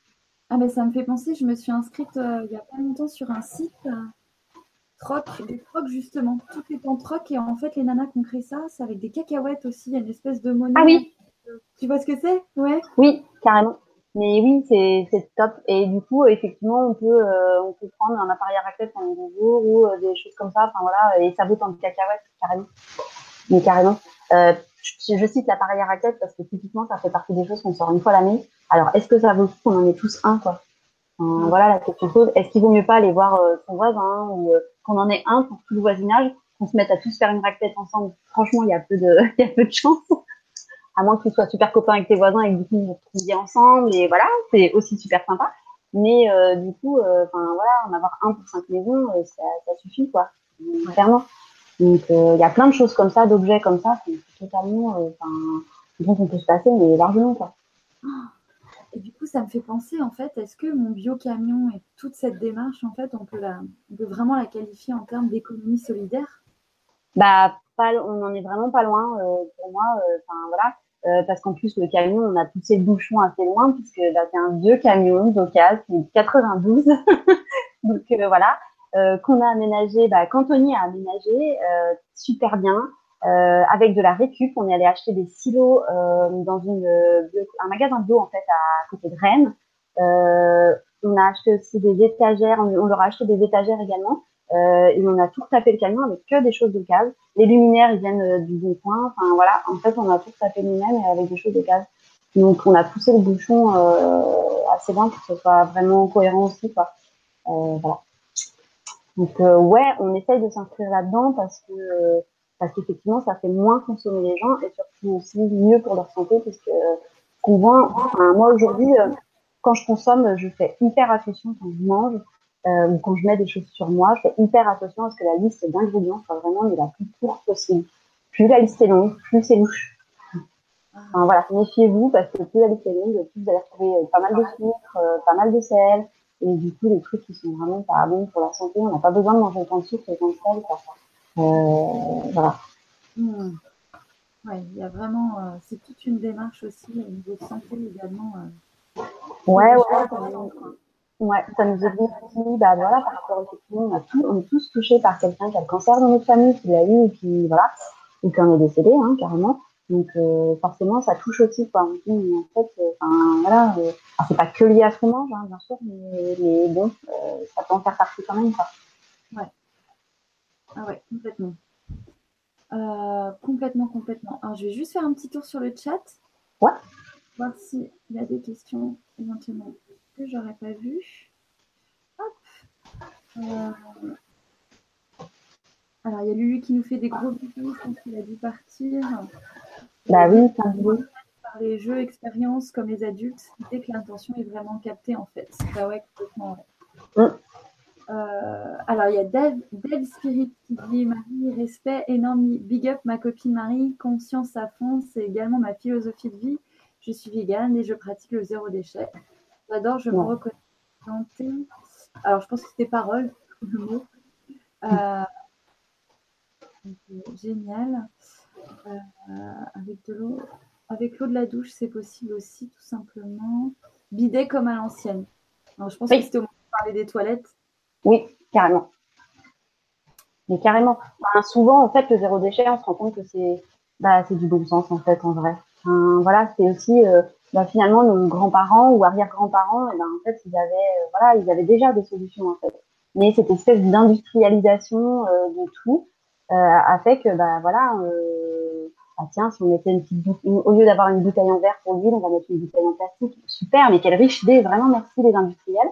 Ah ben ça me fait penser, je me suis inscrite euh, il n'y a pas longtemps sur un site euh, troc, des trocs justement, tout est en troc et en fait les nanas qui ont créé ça, c'est avec des cacahuètes aussi, il y a une espèce de monnaie. Ah oui. Tu vois ce que c'est? Ouais. Oui, carrément. Mais oui, c'est, c'est top. Et du coup, effectivement, on peut, euh, on peut prendre un appareil à raclette pendant deux jours ou euh, des choses comme ça, enfin voilà, et ça vaut tant de cacahuètes, carrément. Mais carrément. Euh, Je, je cite l'appareil à raclette parce que typiquement, ça fait partie des choses qu'on sort une fois l'année. Alors, est-ce que ça vaut le coup qu'on en ait tous un, quoi? euh, Voilà la question pose. Est-ce qu'il vaut mieux pas aller voir euh, son voisin ou euh, qu'on en ait un pour tout le voisinage, qu'on se mette à tous faire une raclette ensemble? Franchement, il y a peu de, il y a peu de chance. À moins que tu sois super copain avec tes voisins et que du coup, vous vous trouviez ensemble et voilà, c'est aussi super sympa. Mais euh, du coup, euh, voilà, en avoir un pour cinq maisons, euh, ça, ça suffit, quoi. Ouais. Clairement. Donc, il euh, y a plein de choses comme ça, d'objets comme ça, c'est totalement, euh, dont on peut se passer, mais largement, quoi. Et du coup, ça me fait penser, en fait, est-ce que mon bio-camion et toute cette démarche, en fait, on peut, la, on peut vraiment la qualifier en termes d'économie solidaire? Bah, pas, on n'en est vraiment pas loin, euh, pour moi, enfin, euh, voilà, euh, parce qu'en plus, le camion, on a poussé le bouchon assez loin, puisque là, c'est un vieux camion d'occasion, c'est quatre-vingt-douze, donc, euh, voilà. Euh, qu'on a aménagé, bah, qu'Anthony a aménagé euh, super bien, euh, avec de la récup. On est allé acheter des silos euh, dans une, un magasin bio en fait à côté de Rennes. Euh, on a acheté aussi des étagères, on, on leur a acheté des étagères également. Euh, et on a tout retapé le camion avec que des choses de cave. Les luminaires, ils viennent euh, du bon coin. Enfin, voilà. En fait, on a tout retapé nous-mêmes avec des choses de cave. Donc, on a poussé le bouchon euh, assez loin pour que ce soit vraiment cohérent aussi, quoi. Euh, voilà. Donc, euh, ouais, on essaye de s'inscrire là-dedans parce que, euh, parce qu'effectivement, ça fait moins consommer les gens et surtout aussi mieux pour leur santé puisque euh, qu'on voit, enfin, moi, aujourd'hui, euh, quand je consomme, je fais hyper attention quand je mange. Euh, quand je mets des choses sur moi, je fais hyper attention à ce que la liste d'ingrédients soit vraiment mais la plus courte possible. Plus la liste est longue, plus c'est louche. Enfin, voilà, méfiez-vous parce que plus la liste est longue, plus vous allez retrouver pas mal de sucre, euh, pas mal de sel, et du coup les trucs qui sont vraiment pas bons pour la santé. On n'a pas besoin de manger autant de sucre et autant de sel. Euh, voilà. Mmh. Ouais, il y a vraiment, euh, c'est toute une démarche aussi au niveau de santé également. Euh, ouais, ouais. Ouais, ça nous oblige aussi, bah voilà, par rapport effectivement, on a tout, on est tous touchés par quelqu'un qui a le cancer dans notre famille, qui l'a eu ou qui voilà, ou qui en est décédé, hein, carrément. Donc euh, forcément, ça touche aussi, quoi. On dit, mais en fait, enfin voilà, euh, c'est pas que lié à ce qu'on mange, hein, bien sûr, mais, mais bon, euh, ça peut en faire partie quand même, quoi. Ouais. Ah ouais, complètement. Euh, complètement, complètement. Alors je vais juste faire un petit tour sur le chat. Ouais. Voir s'il y a des questions éventuellement. Que j'aurais pas vu. Hop. Euh... Alors, il y a Lulu qui nous fait des gros bisous, je pense qu'il a dû partir. Bah oui, c'est un beau. Par les jeux, expériences comme les adultes, dès que l'intention est vraiment captée, en fait. Bah ouais, complètement. Ouais. Mm. Euh, alors, il y a Dave, Dave Spirit qui dit « Marie, respect énorme, big up ma copine Marie, conscience à fond, c'est également ma philosophie de vie. Je suis végane et je pratique le zéro déchet. » J'adore, je me ouais. reconnais. Alors, je pense que c'était parole, le mot. Euh, génial. Euh, avec de l'eau, avec l'eau de la douche, c'est possible aussi, tout simplement. Bidet comme à l'ancienne. Alors, je pense oui. que c'était au moment de parler des toilettes. Oui, carrément. Mais carrément. Enfin, souvent, en fait, le zéro déchet, on se rend compte que c'est, bah, c'est du bon sens, en fait, en vrai. Enfin, voilà, c'est aussi. Euh, Ben finalement, nos grands-parents ou arrière-grands-parents, eh ben, en fait, ils avaient, euh, voilà, ils avaient déjà des solutions, en fait. Mais cette espèce d'industrialisation euh, de tout euh, a fait que, bah, voilà, euh, ah, tiens, si on mettait une petite bouteille, au lieu d'avoir une bouteille en verre pour l'huile, on va mettre une bouteille en plastique. Super, mais quelle riche idée. Vraiment, merci les industriels.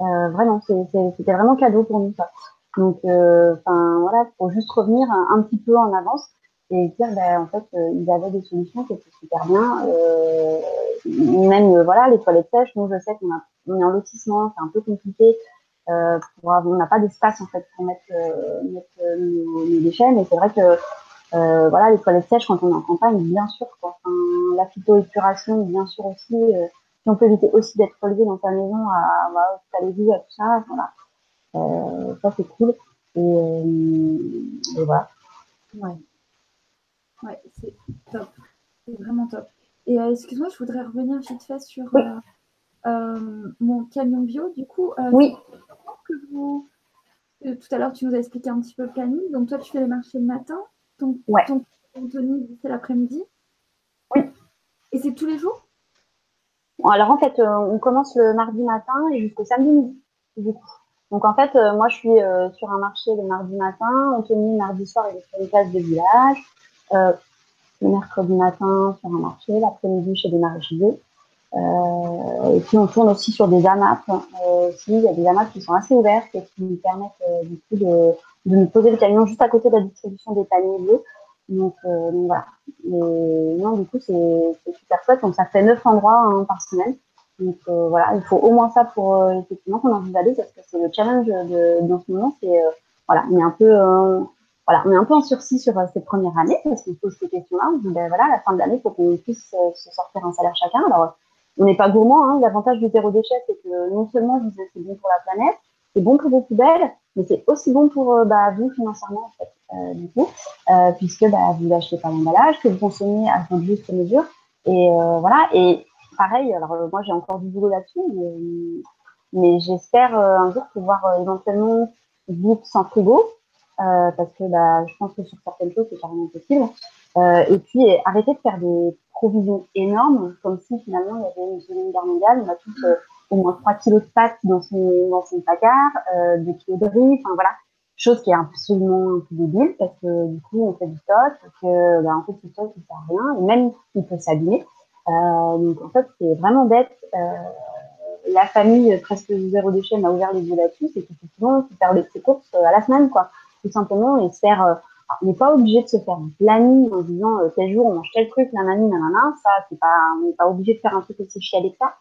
Euh, vraiment, c'est, c'est, c'était vraiment cadeau pour nous, ça. Donc, enfin, euh, voilà, faut juste revenir un, un petit peu en avance. Et dire, ben, en fait, euh, ils avaient des solutions qui étaient super bien. Euh, même, euh, voilà, les toilettes sèches, nous, je sais qu'on a, on est en lotissement, c'est un peu compliqué. Euh, pour, on n'a pas d'espace, en fait, pour mettre, euh, mettre euh, nos, nos déchets. Mais c'est vrai que, euh, voilà, les toilettes sèches, quand on est en campagne, bien sûr, quoi. Enfin, la phytoépuration, bien sûr aussi. Euh, si on peut éviter aussi d'être relevé dans sa maison à, à hospitaliser, à tout ça, voilà. Euh, ça, c'est cool. Et, euh, et voilà. Ouais. Ouais, c'est top, c'est vraiment top. Et euh, excuse-moi, je voudrais revenir vite fait sur oui. euh, euh, mon camion bio. Du coup, euh, oui. que vous... euh, tout à l'heure, tu nous as expliqué un petit peu le planning. Donc, toi, tu fais les marchés le matin, ton, ouais. ton, ton Tony, c'est l'après-midi. Oui. Et c'est tous les jours? Bon, alors, en fait, euh, on commence le mardi matin et jusqu'au samedi midi, du coup. Donc, en fait, euh, moi, je suis euh, sur un marché le mardi matin, Anthony, le mardi soir, il est sur une place de village. Euh, le mercredi matin sur un marché, l'après-midi chez des maraîchers. Euh, et puis on tourne aussi sur des AMAP. Euh, aussi, il y a des AMAP qui sont assez ouvertes et qui nous permettent euh, du coup de, de nous poser le camion juste à côté de la distribution des paniers bleus. Donc, euh, donc voilà. Et non, du coup, c'est, c'est super chouette. Donc ça fait neuf endroits hein, par semaine. Donc euh, voilà, il faut au moins ça pour euh, effectivement qu'on en vive aller parce que c'est le challenge de, dans ce moment. C'est euh, voilà, on est un peu. Euh, Voilà, on est un peu en sursis sur euh, cette première année parce qu'on se pose ces questions-là. On se dit, ben voilà, à la fin de l'année, il faut qu'on puisse euh, se sortir un salaire chacun. Alors, on n'est pas gourmand. Hein. L'avantage du zéro déchet, c'est que non seulement vous c'est bon pour la planète, c'est bon pour vos poubelles, mais c'est aussi bon pour euh, bah, vous financièrement, en fait, euh, du coup, euh, puisque bah, vous n'achetez pas l'emballage, que vous consommez à votre juste mesure. Et euh, voilà, et pareil, alors euh, moi, j'ai encore du boulot là-dessus, mais, mais j'espère euh, un jour pouvoir euh, éventuellement vivre sans frigo. euh, parce que bah, je pense que sur certaines choses, c'est carrément possible. Euh, et puis, et arrêter de faire des provisions énormes, comme si finalement, il y avait une Seconde Guerre mondiale, on a tous euh, au moins trois kilos de pâtes dans son, dans son placard, euh, deux kilos de riz, enfin voilà. Chose qui est absolument débile, parce que du coup, on fait du stock, que, bah, en fait, ce stock, il sert à rien, et même, il peut s'abîmer. Euh, donc, en fait, c'est vraiment bête. Euh, la famille presque zéro déchet m'a ouvert les yeux là-dessus, c'est qu'effectivement, il faut faire des courses à la semaine, quoi. Tout simplement, et se faire, euh, alors, on n'est pas obligé de se faire un planning en disant, euh, tel jour, on mange tel truc, nanani, nanana, ça, c'est pas, on n'est pas obligé de faire un truc aussi chialé que ça.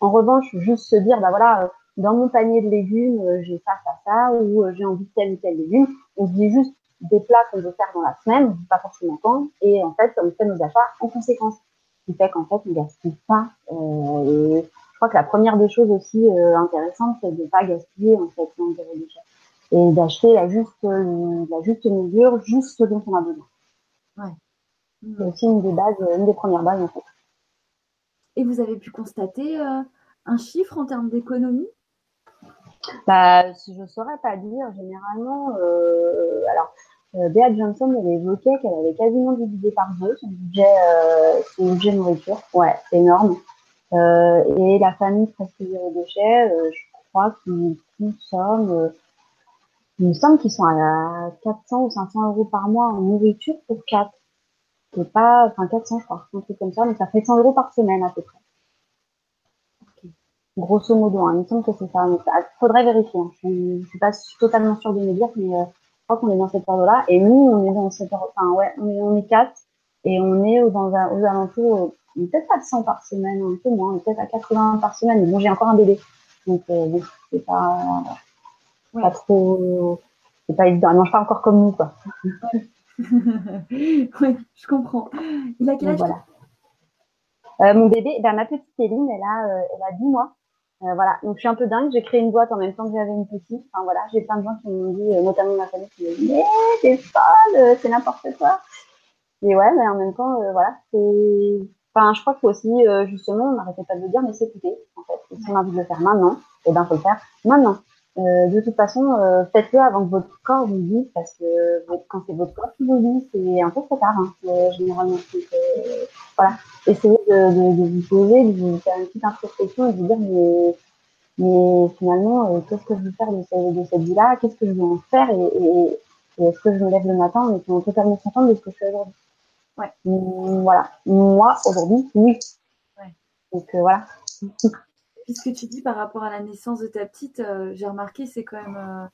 En revanche, juste se dire, bah voilà, euh, dans mon panier de légumes, euh, j'ai ça, ça, ça, ou euh, j'ai envie de tel ou tel légume. On se dit juste des plats qu'on veut faire dans la semaine, on ne dit pas forcément quand, et en fait, on fait nos achats en conséquence. Ce qui fait qu'en fait, on ne gaspille pas. Euh, et je crois que la première des choses aussi euh, intéressantes, c'est de ne pas gaspiller en fait, dans les déchets. Et d'acheter la juste, euh, la juste mesure, juste ce dont on a besoin. Ouais. Mmh. C'est aussi une des bases, une des premières bases en fait. Et vous avez pu constater euh, un chiffre en termes d'économie? Bah, je ne saurais pas dire. Généralement, euh, alors, euh, Béa Johnson avait évoqué qu'elle avait quasiment divisé par deux son budget, euh, son budget nourriture. Ouais, c'est énorme. Euh, et la famille presque zéro déchet, euh, je crois qu'ils consomment, euh, il me semble qu'ils sont à quatre cents ou cinq cents euros par mois en nourriture pour quatre. C'est pas, enfin quatre cents, je crois, un truc comme ça, donc ça fait cent euros par semaine à peu près. Grosso modo, hein, il me semble que c'est ça. Il faudrait vérifier. Hein. Je ne suis pas totalement sûre de me dire, mais euh, je crois qu'on est dans cet ordre-là. Et nous, on est dans cet ordre. Enfin, ouais, on est, on est quatre et on est dans un, aux alentours, euh, peut-être pas cent par semaine, un peu moins, peut-être à quatre-vingts par semaine. Mais bon, j'ai encore un bébé, donc euh, bon, c'est pas, ouais. pas trop, c'est pas évident. Elle mange pas encore comme nous, quoi. Oui, je comprends. Il a quel âge ? Voilà. Euh, mon bébé, ben, ma petite Céline, elle a, euh, elle a dix mois. Euh, voilà. Donc, je suis un peu dingue. J'ai créé une boîte en même temps que j'avais une petite. Enfin, voilà. J'ai plein de gens qui m'ont dit, euh, notamment ma famille, qui m'ont dit, mais t'es folle, c'est n'importe quoi. Et ouais, mais en même temps, euh, voilà. C'est, enfin, je crois qu'il faut aussi, euh, justement, on n'arrêtait pas de le dire, mais s'écouter, en fait. Et si on a envie de le faire maintenant, eh ben, faut le faire maintenant. Euh, de toute façon, euh, faites-le avant que votre corps vous dise, parce que quand c'est votre corps qui vous dit, c'est un peu trop tard, hein, euh, généralement. Euh, voilà. Essayez de, de, de vous poser, de vous faire une petite introspection et de vous dire, mais, mais finalement, euh, qu'est-ce que je veux faire de, ce, de cette vie-là? Qu'est-ce que je veux en faire? Et, et, et est-ce que je me lève le matin en étant totalement contente de ce que je fais aujourd'hui? Ouais. Mmh, voilà. Moi, aujourd'hui, oui. Ouais. Donc, euh, voilà. Puis ce que tu dis par rapport à la naissance de ta petite, euh, j'ai remarqué, c'est quand même, euh,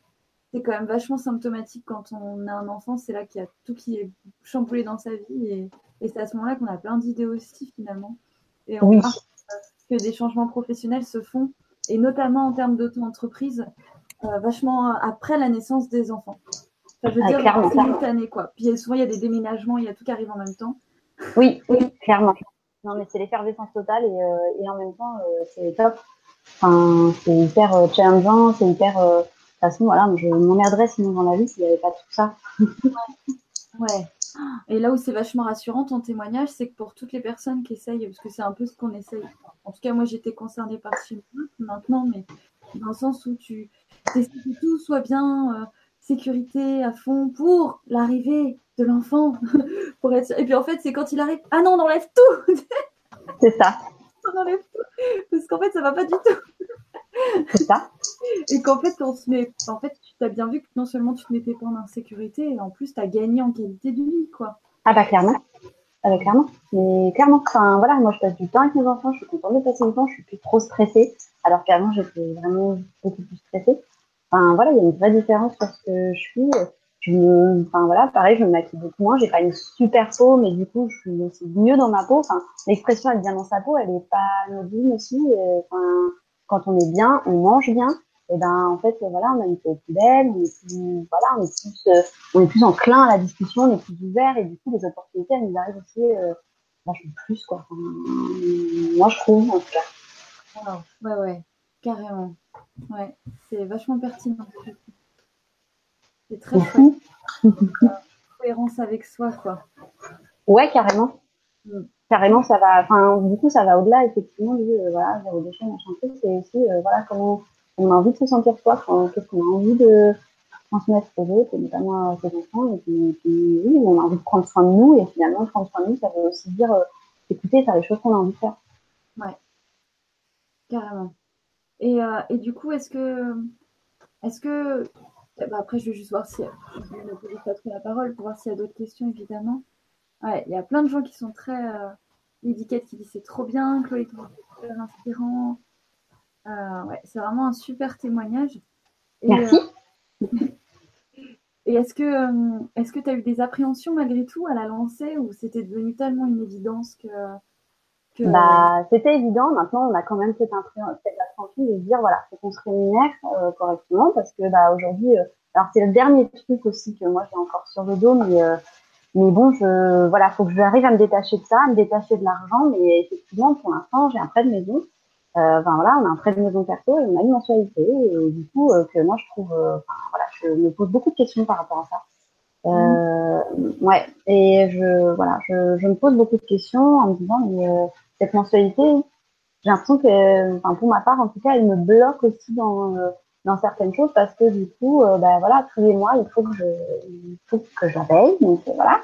c'est quand même vachement symptomatique quand on a un enfant. C'est là qu'il y a tout qui est chamboulé dans sa vie, et, et c'est à ce moment-là qu'on a plein d'idées aussi finalement. Et on remarque que des changements professionnels se font, et notamment en termes d'auto-entreprise, euh, vachement après la naissance des enfants. Ça veut dire ah, simultané quoi. Puis souvent il y a des déménagements, il y a tout qui arrive en même temps. Oui, oui, clairement. Non, mais c'est l'effervescence totale, et, euh, et en même temps, euh, c'est top. Enfin, c'est hyper euh, challengeant, c'est hyper... Euh, de toute façon, voilà, je m'emmerderais sinon dans la vie s'il n'y avait pas tout ça. Ouais. Et là où c'est vachement rassurant, ton témoignage, c'est que pour toutes les personnes qui essayent, parce que c'est un peu ce qu'on essaye. En tout cas, moi, j'étais concernée par ce film maintenant, mais dans le sens où tu essaies que tout soit bien... Euh, sécurité à fond pour l'arrivée de l'enfant. Pour être... Et puis en fait, c'est quand il arrive, ah non, on enlève tout. C'est ça. On enlève tout. Parce qu'en fait, ça va pas du tout. C'est ça. Et qu'en fait, on se met... en fait, tu as bien vu que non seulement tu te mettais pas en insécurité, et en plus, tu as gagné en qualité de vie, quoi. Ah bah clairement. Ah bah clairement. Mais clairement, enfin voilà, moi je passe du temps avec mes enfants, je suis contente de passer du temps, je suis plus trop stressée. Alors qu'avant, j'étais vraiment beaucoup plus stressée. Enfin, voilà, il y a une vraie différence sur ce que je suis. Je me, enfin, voilà, pareil, je me maquille beaucoup moins. J'ai pas une super peau, mais du coup, je suis aussi mieux dans ma peau. Enfin, l'expression, elle vient dans sa peau, elle est pas anodine aussi. Enfin, quand on est bien, on mange bien. Et ben, en fait, voilà, on a une peau plus belle, on est plus, voilà, on est plus, euh, on est plus enclin à la discussion, on est plus ouvert. Et du coup, les opportunités, elles nous arrivent aussi, euh, vachement plus, quoi. Enfin, moi, je trouve, en tout cas. Wow. Ouais, ouais, carrément. Ouais, c'est vachement pertinent. C'est très chouette. euh, cohérence avec soi, quoi. Ouais, carrément. Mm. Carrément, ça va. Enfin, du coup, ça va au-delà, effectivement, du euh, voilà, zéro déchet, machin truc. C'est aussi, euh, voilà, comment on a envie de se sentir soi, qu'est-ce qu'on a envie de, transmettre aux autres, et notamment à ses enfants. Et puis, puis oui, on a envie de prendre soin de nous, et finalement, prendre soin de nous, ça veut aussi dire euh, écouter, faire les choses qu'on a envie de faire. Ouais, carrément. Et, euh, et du coup, est-ce que... Est-ce que... Bah, après, je vais juste voir si... Je vais me poser pas trop la parole pour voir s'il y a d'autres questions, évidemment. Ouais, il y a plein de gens qui sont très... Euh... L'étiquette qui dit c'est trop bien, Chloé, c'est très inspirant. Euh, ouais, c'est vraiment un super témoignage. Et, merci. Euh, et est-ce que euh, est-ce que tu as eu des appréhensions malgré tout à la lancer, ou c'était devenu tellement une évidence que, que... Bah, c'était évident. Maintenant, on a quand même cette appréhension de se dire voilà, faut qu'on se rémunère euh, correctement, parce que bah aujourd'hui, euh, alors c'est le dernier truc aussi que moi j'ai encore sur le dos, mais euh, Mais bon, je, voilà, faut que j'arrive à me détacher de ça, à me détacher de l'argent. Mais effectivement, pour l'instant, j'ai un prêt de maison. Euh, enfin voilà, on a un prêt de maison perso et on a une mensualité. Et du coup, euh, que moi, je trouve, euh, enfin voilà, je me pose beaucoup de questions par rapport à ça. Euh, mmh. Ouais. Et je, voilà, je, je me pose beaucoup de questions en me disant, mais euh, cette mensualité, j'ai l'impression que, enfin pour ma part, en tout cas, elle me bloque aussi dans. Euh, dans certaines choses, parce que du coup, euh, bah, voilà, tous les mois, il faut que je, il faut que je la paye, donc voilà,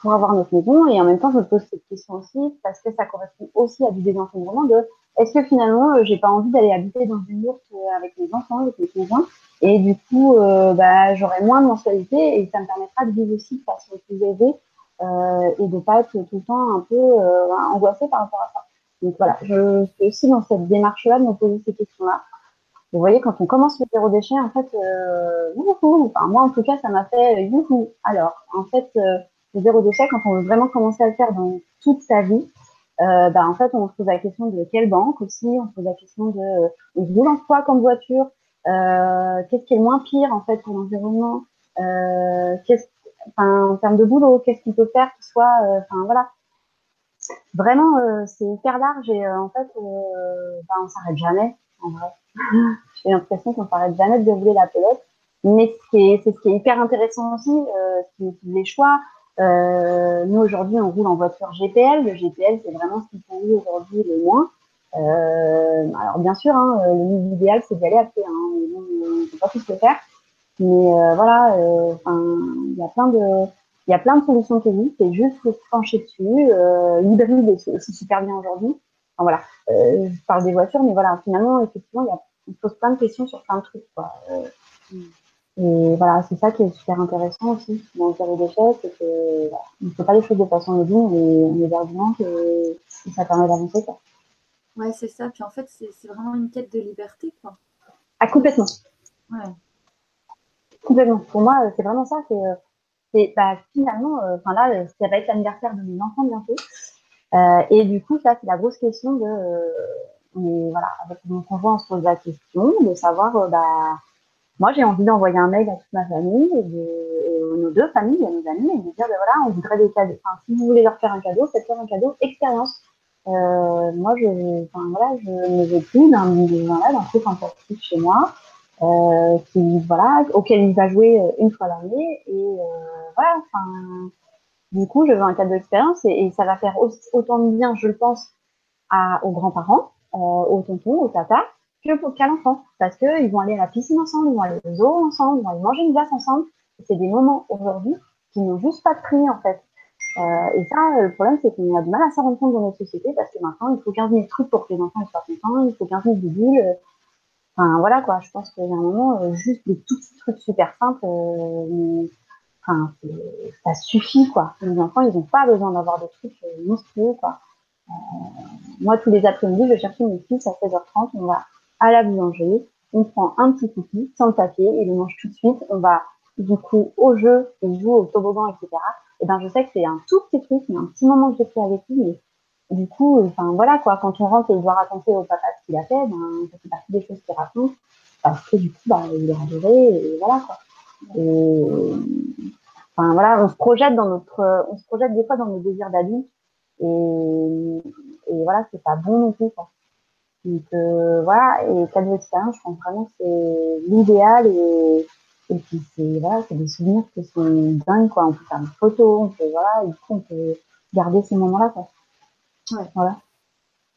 pour avoir notre maison. Et en même temps, je me pose cette question aussi, parce que ça correspond aussi à du désencombrement de, est-ce que finalement, euh, j'ai pas envie d'aller habiter dans une yourte avec mes enfants, avec mes conjoints, et du coup, euh, bah, j'aurai moins de mensualité, et ça me permettra de vivre aussi de façon plus aisée, euh, et de pas être tout le temps un peu euh, angoissée par rapport à ça. Donc voilà, je suis aussi dans cette démarche-là de me poser ces questions-là. Vous voyez, quand on commence le zéro déchet, en fait, euh, youhou, enfin, moi en tout cas, ça m'a fait youhou. Alors, en fait, euh, le zéro déchet, quand on veut vraiment commencer à le faire dans toute sa vie, euh, bah, en fait, on se pose la question de quelle banque aussi, on se pose la question de, euh, on roule en quoi comme voiture, euh, qu'est-ce qui est le moins pire, en fait, pour l'environnement, euh, qu'est-ce, enfin, en termes de boulot, qu'est-ce qu'on peut faire qui soit, euh, enfin, voilà. Vraiment, euh, c'est hyper large et, euh, en fait, euh, bah, on s'arrête jamais, en vrai. J'ai l'impression qu'on ne s'arrête jamais de dérouler la pelote, mais ce qui est, c'est ce qui est hyper intéressant aussi, euh, ce qui motive les choix. Euh, nous aujourd'hui, on roule en voiture G P L. Le G P L, c'est vraiment ce qui pollue aujourd'hui le moins. Euh, alors bien sûr, hein, l'idéal, c'est d'y aller à pied. Hein, mais bon, on ne peut pas tous le faire. Mais euh, voilà, il y a plein de, il y a plein de solutions qui existent. C'est juste faut se pencher dessus. Euh, L'hybride, c'est aussi super bien aujourd'hui. Voilà, euh, je parle des voitures, mais voilà, finalement, effectivement, il, y a, il pose plein de questions sur plein de trucs, quoi. Euh, et voilà, c'est ça qui est super intéressant aussi dans le zéro déchet, c'est que voilà, on ne fait pas les choses de façon anodine, mais on est largement que ça permet d'avancer, quoi. Ouais, c'est ça. Puis en fait, c'est, c'est vraiment une quête de liberté, quoi. Ah, complètement. Ouais. Complètement. Pour moi, c'est vraiment ça. C'est, c'est bah, finalement, enfin euh, là, ça va être l'anniversaire de mes enfants bientôt. Euh, et du coup, ça, c'est la grosse question de, euh, mais voilà, avec mon conjoint, on se pose la question de savoir, euh, bah, moi, j'ai envie d'envoyer un mail à toute ma famille, et de, et nos deux familles, à nos amis, et de dire, bah, voilà, on voudrait des cadeaux. Enfin, si vous voulez leur faire un cadeau, faites-leur un cadeau expérience. Euh, moi, je, enfin, voilà, je ne veux plus d'un, d'un, d'un truc fantastique chez moi, euh, qui, voilà, auquel il va jouer une fois l'année, et, euh, voilà, enfin, du coup, je veux un cadre d'expérience et, et ça va faire aussi, autant de bien, je le pense, à, aux grands-parents, euh, aux tontons, aux tatas, que pour, qu'à l'enfant. Parce que ils vont aller à la piscine ensemble, ils vont aller au zoo ensemble, ils vont aller manger une glace ensemble. Et c'est des moments, aujourd'hui, qui n'ont juste pas de prix, en fait. Euh, et ça, le problème, c'est qu'on a du mal à s'en rendre compte dans notre société parce que maintenant, il faut quinze mille trucs pour que les enfants soient contents, il faut quinze mille bidules. Euh, enfin, voilà, quoi. Je pense qu'il y a un moment, euh, juste des tout petits trucs super simples, euh, mais, enfin, ça suffit, quoi. Les enfants, ils n'ont pas besoin d'avoir des trucs monstrueux, quoi. Euh, moi, tous les après-midi, je cherchais mon fils à seize heures trente, on va à la boulangerie, on prend un petit cookie sans le papier, il le mange tout de suite, on va du coup au jeu, il joue au toboggan, et cetera. Et ben, je sais que c'est un tout petit truc, mais un petit moment que j'ai fait avec lui, mais du coup, enfin voilà, quoi. Quand on rentre et il doit raconter au papa ce qu'il a fait, ben, ça fait partie des choses qu'il raconte, parce que du coup, ben, il est adoré, et voilà, quoi. Et, enfin voilà, on se projette dans notre, on se projette des fois dans nos désirs d'adulte et, et voilà, c'est pas bon non plus, quoi. Donc euh, voilà, et cadeau d'expérience, je pense vraiment que c'est l'idéal et, et puis c'est voilà, c'est des souvenirs qui sont dingues, quoi. On peut faire une photo, on peut voilà, et du coup on peut garder ces moments-là, quoi. Ouais, voilà.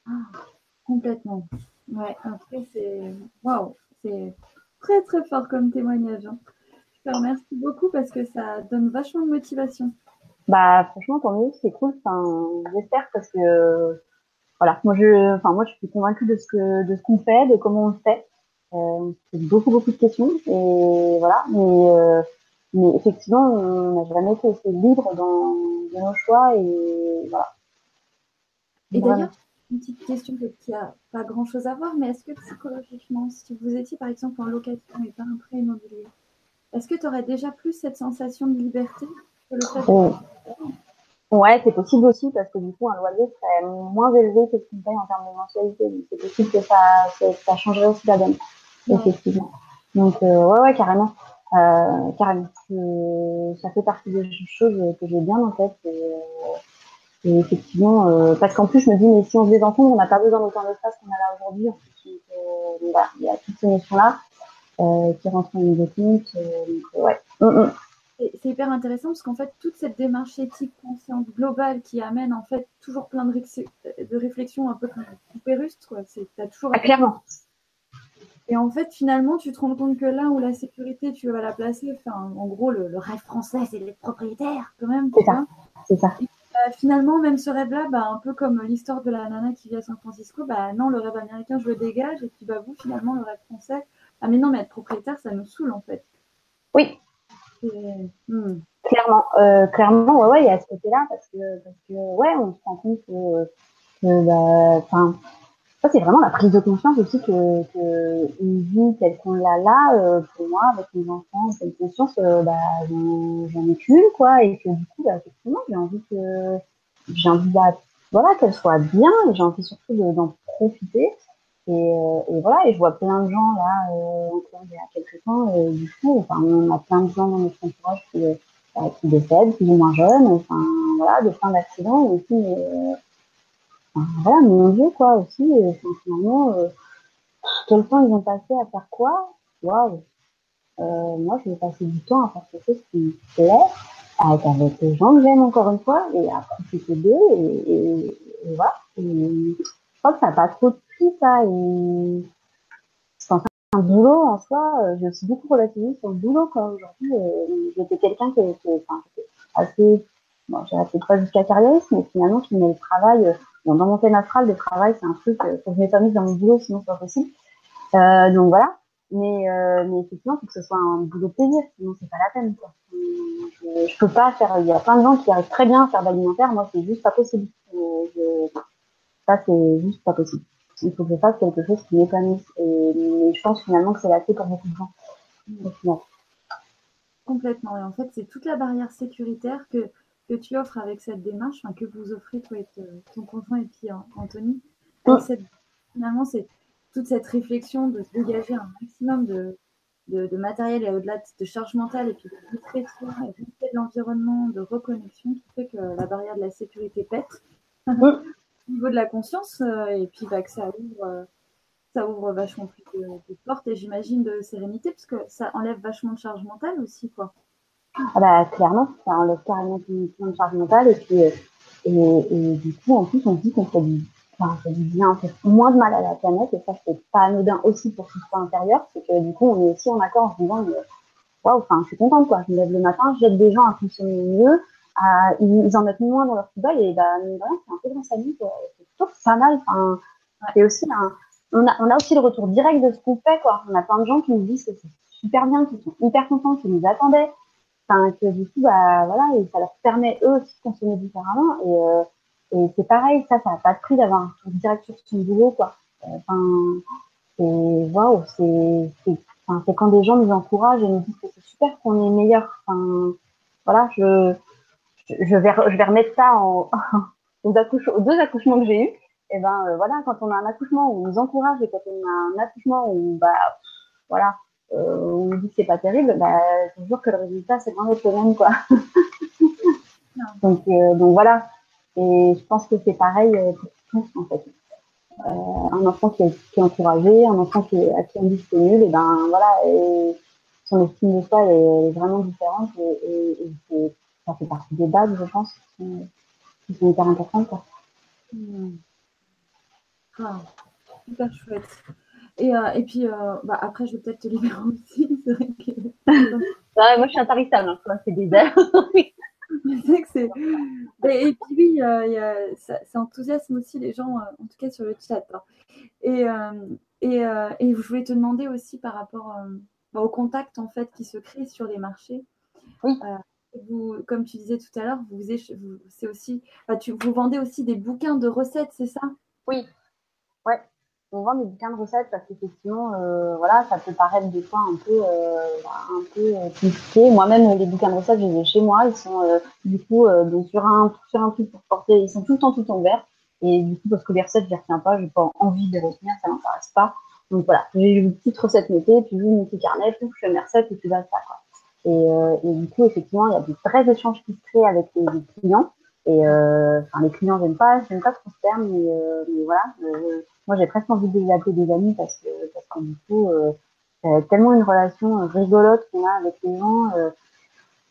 Ah, complètement. Ouais, après c'est waouh, c'est très très fort comme témoignage, hein. Je te remercie beaucoup parce que ça donne vachement de motivation. Bah franchement, tant mieux, c'est cool. Enfin, j'espère parce que euh, voilà, moi je, enfin moi je suis convaincue de ce que, de ce qu'on fait, de comment on le fait. Euh, on se pose beaucoup beaucoup de questions et voilà. Mais euh, mais effectivement, on n'a jamais été assez libre dans, dans nos choix et voilà. Et voilà. D'ailleurs, une petite question qui n'a pas grand chose à voir, mais est-ce que psychologiquement, si vous étiez par exemple en location et pas un prêt immobilier, est-ce que tu aurais déjà plus cette sensation de liberté que le fait oh. de... Ouais, c'est possible aussi, parce que du coup, un loyer serait moins élevé que ce qu'on paye en termes de mensualité. Donc, c'est possible que ça, que ça changerait aussi la donne, ouais. effectivement. Donc, euh, ouais, ouais, carrément. Euh, carrément. Euh, ça fait partie des choses que j'ai bien en tête. Et, euh, et effectivement, euh, parce qu'en plus, je me dis, mais si on se désencombre, on n'a pas besoin d'autant d'espace qu'on a là aujourd'hui. Ensuite, euh, voilà, il y a toutes ces notions-là. Euh, qui rentrent en ligne euh, ouais. mm-hmm. C'est hyper intéressant parce qu'en fait, toute cette démarche éthique, consciente, globale qui amène en fait toujours plein de, ré- de réflexions un peu poupérustes, quoi. C'est, t'as toujours... Ah, clairement. Et en fait, finalement, tu te rends compte que là où la sécurité, tu vas la placer, enfin, en gros, le, le rêve français, c'est d'être propriétaire, quand même. C'est ça, c'est ça. Et, euh, finalement, même ce rêve-là, bah, un peu comme l'histoire de la nana qui vit à San Francisco, bah non, le rêve américain, je le dégage, et puis bah vous, finalement, le rêve français... Ah mais non, mais être propriétaire, ça nous saoule en fait. Oui. Et... Hmm. Clairement, euh, clairement, ouais, ouais, il y a ce côté-là parce que, parce que, ouais, on se rend compte que, enfin, bah, c'est vraiment la prise de conscience aussi que, que une vie telle qu'on l'a là, euh, pour moi, avec mes enfants, cette conscience, euh, bah, j'en, j'en ai qu'une, quoi, et que du coup, bah, effectivement, j'ai envie que, j'ai envie de, voilà, qu'elle soit bien, et j'ai envie surtout de, d'en profiter. Et, euh, et voilà, et je vois plein de gens là, euh, il y a quelques temps, euh, du coup, enfin, on a plein de gens dans notre entourage qui, euh, qui décèdent, plus ou moins jeunes, enfin, voilà, de plein d'accidents, aussi, mais, euh, enfin, voilà, mon Dieu, quoi, aussi, et, enfin, finalement, euh, quel temps ils ont passé à faire quoi? Waouh! Moi, je vais passer du temps à faire quelque chose qui me plaît, avec, avec les gens que j'aime encore une fois, et à profiter d'eux, et, et, et voilà, et, je crois que ça n'a pas trop de ça et c'est un boulot en soi. Euh, j'ai aussi beaucoup relativisé sur le boulot, quoi. Aujourd'hui, euh, j'étais quelqu'un qui était enfin, assez, bon, j'ai été pas jusqu'à carriériste, mais finalement qui met le travail euh, dans mon thème astral. Le travail, c'est un truc euh, faut que je m'épanouisse dans mon boulot, sinon c'est pas possible. Euh, donc voilà, mais euh, mais effectivement, faut que ce soit un boulot plaisir, sinon c'est pas la peine, quoi. Je, je peux pas faire. Il y a plein de gens qui arrivent très bien à faire de l'alimentaire, moi c'est juste pas possible. Euh, je, ça c'est juste pas possible. Il faut que je fasse quelque chose qui m'épanouisse. Et, et je pense finalement que c'est la clé pour beaucoup de gens. Mmh. Complètement. Et en fait, c'est toute la barrière sécuritaire que, que tu offres avec cette démarche, enfin, que vous offrez, toi et ton conjoint, et puis hein, Anthony. Mmh. Cette, finalement, c'est toute cette réflexion de se dégager un maximum de, de, de matériel et au-delà de, de charge mentale, et puis de respect de soi, et de respect de l'environnement, de reconnexion, qui fait que la barrière de la sécurité pète. Mmh. Au niveau de la conscience, euh, et puis bah, que ça ouvre, euh, ça ouvre vachement plus de, de portes, et j'imagine de sérénité, parce que ça enlève vachement de charge mentale aussi, quoi. Ah bah, clairement, ça enlève carrément de charge mentale, et puis, euh, et, et du coup, en plus, on se dit qu'on fait du, enfin, on fait du bien, on fait moins de mal à la planète, et ça, c'est pas anodin aussi pour tout ça intérieur, c'est que du coup, on est aussi en accord en se disant, waouh, enfin, je suis contente, quoi, je me lève le matin, j'aide des gens à fonctionner mieux. Euh, ils en mettent moins dans leur poubelle et bah, bah, c'est un peu dans sa vie, c'est plutôt pas mal. Enfin, ouais. Aussi, un, on, a, on a aussi le retour direct de ce qu'on fait, quoi. On a plein de gens qui nous disent que c'est super bien, qui sont hyper contents, qui nous attendaient. Enfin, que du coup, bah, voilà, et ça leur permet eux aussi de consommer différemment. Et, euh, et c'est pareil, ça, ça n'a pas de prix d'avoir un retour direct sur son boulot, quoi. Enfin, c'est waouh, c'est, c'est, enfin, c'est quand des gens nous encouragent et nous disent que c'est super, qu'on est meilleur. Enfin, voilà, je. Je vais, je vais remettre ça en, aux, accouche- aux deux accouchements que j'ai eus. Et ben euh, voilà, quand on a un accouchement où on nous encourage, et quand on a un accouchement où bah voilà, euh, on nous dit que c'est pas terrible, bah toujours que le résultat c'est vraiment le même, quoi. donc euh, donc voilà. Et je pense que c'est pareil pour tous en fait. Euh, un enfant qui est, qui est encouragé, un enfant qui est, à qui on dit que c'est nul, et ben voilà, et son estime de soi est vraiment différente, et, et, et c'est ça fait partie des bases, je pense, qui sont, qui sont hyper importantes, quoi. Mmh. Ah, super chouette. Et, euh, et puis, euh, bah, après, je vais peut-être te libérer aussi. C'est vrai que... non, moi, je suis intarissable, hein, c'est bizarre. C'est... Et, et puis oui, euh, y a, ça, ça enthousiasme aussi les gens, euh, en tout cas sur le chat. Hein. Et, euh, et, euh, et je voulais te demander aussi par rapport euh, au contact en fait, qui se crée sur les marchés. Oui. Euh, vous, comme tu disais tout à l'heure, vous, vous, c'est aussi, enfin, tu, vous vendez aussi des bouquins de recettes, c'est ça? Oui, ouais. On vend des bouquins de recettes parce qu'effectivement, euh, voilà, ça peut paraître des fois un peu, euh, un peu compliqué. Moi-même, les bouquins de recettes, je les ai chez moi. Ils sont euh, du coup euh, donc sur un sur un truc pour porter. Ils sont tout le temps tout le temps ouverts. Et du coup, parce que les recettes, je les retiens pas. J'ai pas envie de les retenir, ça m'intéresse pas. Donc voilà, j'ai une petite recette notée, puis j'ai mon petit carnet, puis je fais mes recettes et puis voilà ça quoi. Et, euh, et du coup, effectivement, il y a des vrais échanges qui se créent avec les, les clients. Et euh, enfin, les clients, j'aime pas, j'aime pas trop ce terme, mais, euh, mais voilà. Euh, moi, j'ai presque envie de les appeler des amis parce que, parce que du coup, euh, euh, tellement une relation rigolote qu'on a avec les gens. Euh,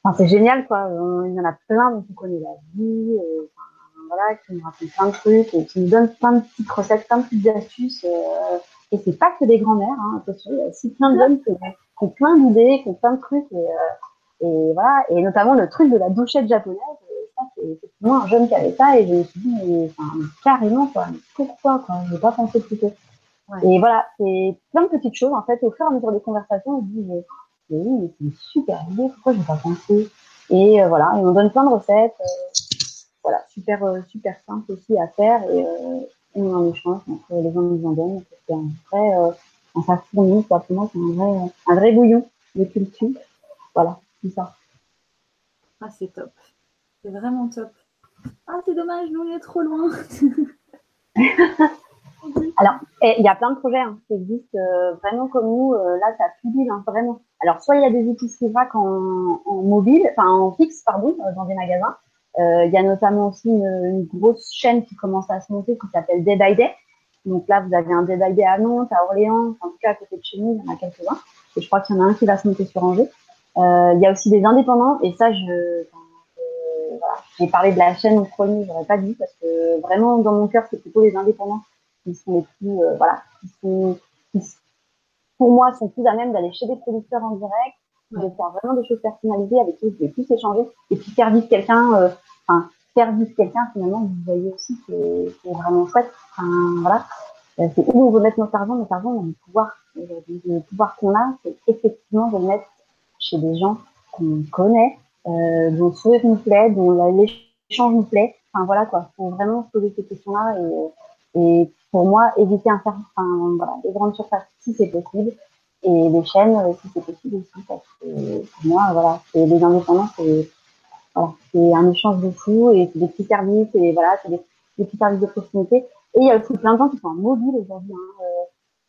enfin, c'est génial, quoi. Il y en a plein dont on connaît la vie, euh, enfin, voilà, qui nous racontent plein de trucs et qui nous donnent plein de petites recettes, plein de petites astuces. Euh, et c'est pas que des grands-mères, hein, attention. Il y a aussi plein de jeunes qui, qui ont plein d'idées, qui ont plein de trucs. Et, euh, et voilà. Et notamment le truc de la douchette japonaise. C'est effectivement un jeune qui avait ça et je me suis dit mais, enfin, carrément quoi, mais pourquoi quoi, je n'ai pas pensé plus tôt. Ouais. Et voilà, c'est plein de petites choses en fait, au fur et à mesure des conversations, on se dit mais oui, mais c'est une super idée, pourquoi je n'ai pas pensé. Et euh, voilà, et on donne plein de recettes, euh, voilà, super, euh, super simple aussi à faire et euh, on en échange, donc euh, les gens nous en donnent, c'est un vrai, euh, enfin pour nous, c'est un vrai, un vrai bouillon de culture, voilà, tout ça. Ah c'est top. C'est vraiment top. Ah, c'est dommage, nous, on est trop loin. Alors, il y a plein de projets hein, qui existent euh, vraiment comme nous. Euh, là, ça publie, hein, vraiment. Alors, soit il y a des épiceries vrac en, en mobile, enfin en fixe, pardon, euh, dans des magasins. Il euh, y a notamment aussi une, une grosse chaîne qui commence à se monter qui s'appelle Day by Day. Donc là, vous avez un Day by Day à Nantes, à Orléans, en tout cas à côté de chez nous, il y en a quelques-uns. Et je crois qu'il y en a un qui va se monter sur Angers. Il euh, y a aussi des indépendants, et ça, je... Voilà. J'ai parlé de la chaîne en premier, j'aurais pas dit parce que vraiment dans mon cœur c'est plutôt les indépendants qui sont les plus euh, voilà qui sont qui, pour moi sont plus à même d'aller chez des producteurs en direct, ouais. De faire vraiment des choses personnalisées avec qui vous pouvez plus échanger et puis faire vivre quelqu'un, euh, enfin faire vivre quelqu'un finalement vous voyez aussi que c'est vraiment chouette, enfin, voilà c'est où on veut mettre notre argent, notre argent on a le pouvoir, le pouvoir qu'on a c'est effectivement de le mettre chez des gens qu'on connaît. Euh, dont le sourire nous plaît, dont l'échange nous plaît. Enfin voilà quoi, faut vraiment se poser ces questions-là et, et pour moi éviter un certain, enfin voilà, les grandes surfaces si c'est possible et les chaînes si c'est possible aussi parce que pour moi voilà, c'est les indépendants, c'est voilà, c'est un échange de fou et c'est des petits services et voilà, c'est des, des petits services de proximité. Et il y a aussi plein de gens qui sont en mobile aujourd'hui. Hein. Euh,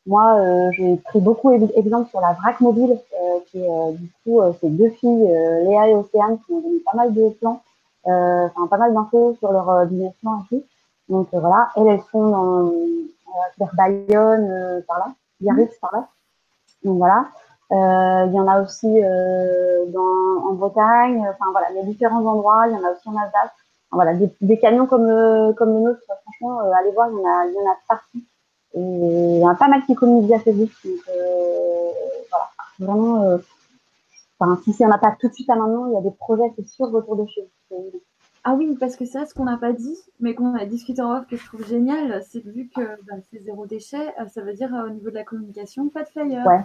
moi, euh, j'ai pris beaucoup d'exemples sur la Vrac Mobile, euh, qui euh, du coup, euh, c'est deux filles, euh, Léa et Océane, qui ont donné pas mal de plans, euh, enfin pas mal d'infos sur leur euh, business plan aussi. Donc euh, voilà, elles, elles sont dans vers euh, Bayonne, euh, par là, Biarritz, mm-hmm. par là. Donc voilà, euh, il y en a aussi euh, dans, en Bretagne, enfin voilà, il y a différents endroits, il y en a aussi en Alsace. Enfin, voilà, des, des camions comme euh, comme le nôtre, franchement, euh, allez voir, il y en a, il y en a partout. Et il y a pas mal qui communiquent via Facebook, donc euh, voilà, vraiment, euh, enfin, si on n'a pas tout de suite à maintenant, il y a des projets, c'est sûr, autour de chez vous. Ah oui, parce que ça, ce qu'on n'a pas dit, mais qu'on a discuté en off, que je trouve génial, c'est vu que ben, c'est zéro déchet, ça veut dire euh, au niveau de la communication, pas de flyer. Ouais,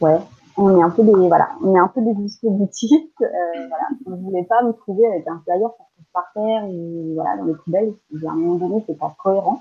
ouais, on est un peu des, voilà, on est un peu des dispositifs, euh, voilà, on ne voulait pas me trouver avec un flyer qui se trouve par terre, ou voilà, dans les poubelles, à un moment donné, c'est pas cohérent.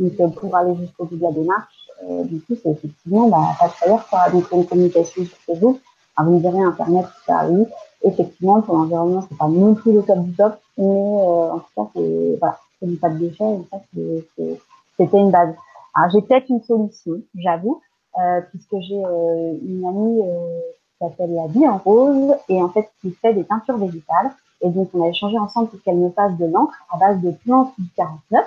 Donc, pour aller jusqu'au bout de la démarche, euh, du coup, c'est effectivement, bah, pas de flyer, quoi. Donc, une communication sur Facebook. Alors, vous me direz, Internet, ça, oui. Effectivement, pour l'environnement, c'est pas non plus le top du top, mais, euh, en tout cas, c'est, voilà, c'est du pas de déchets, et ça, c'est, c'était une base. Alors, j'ai peut-être une solution, j'avoue, euh, puisque j'ai, euh, une amie, euh, qui s'appelle La Vie en Rose, et en fait, qui fait des teintures végétales. Et donc, on a échangé ensemble pour qu'elle me fasse de l'encre à base de plantes du quarante-neuf.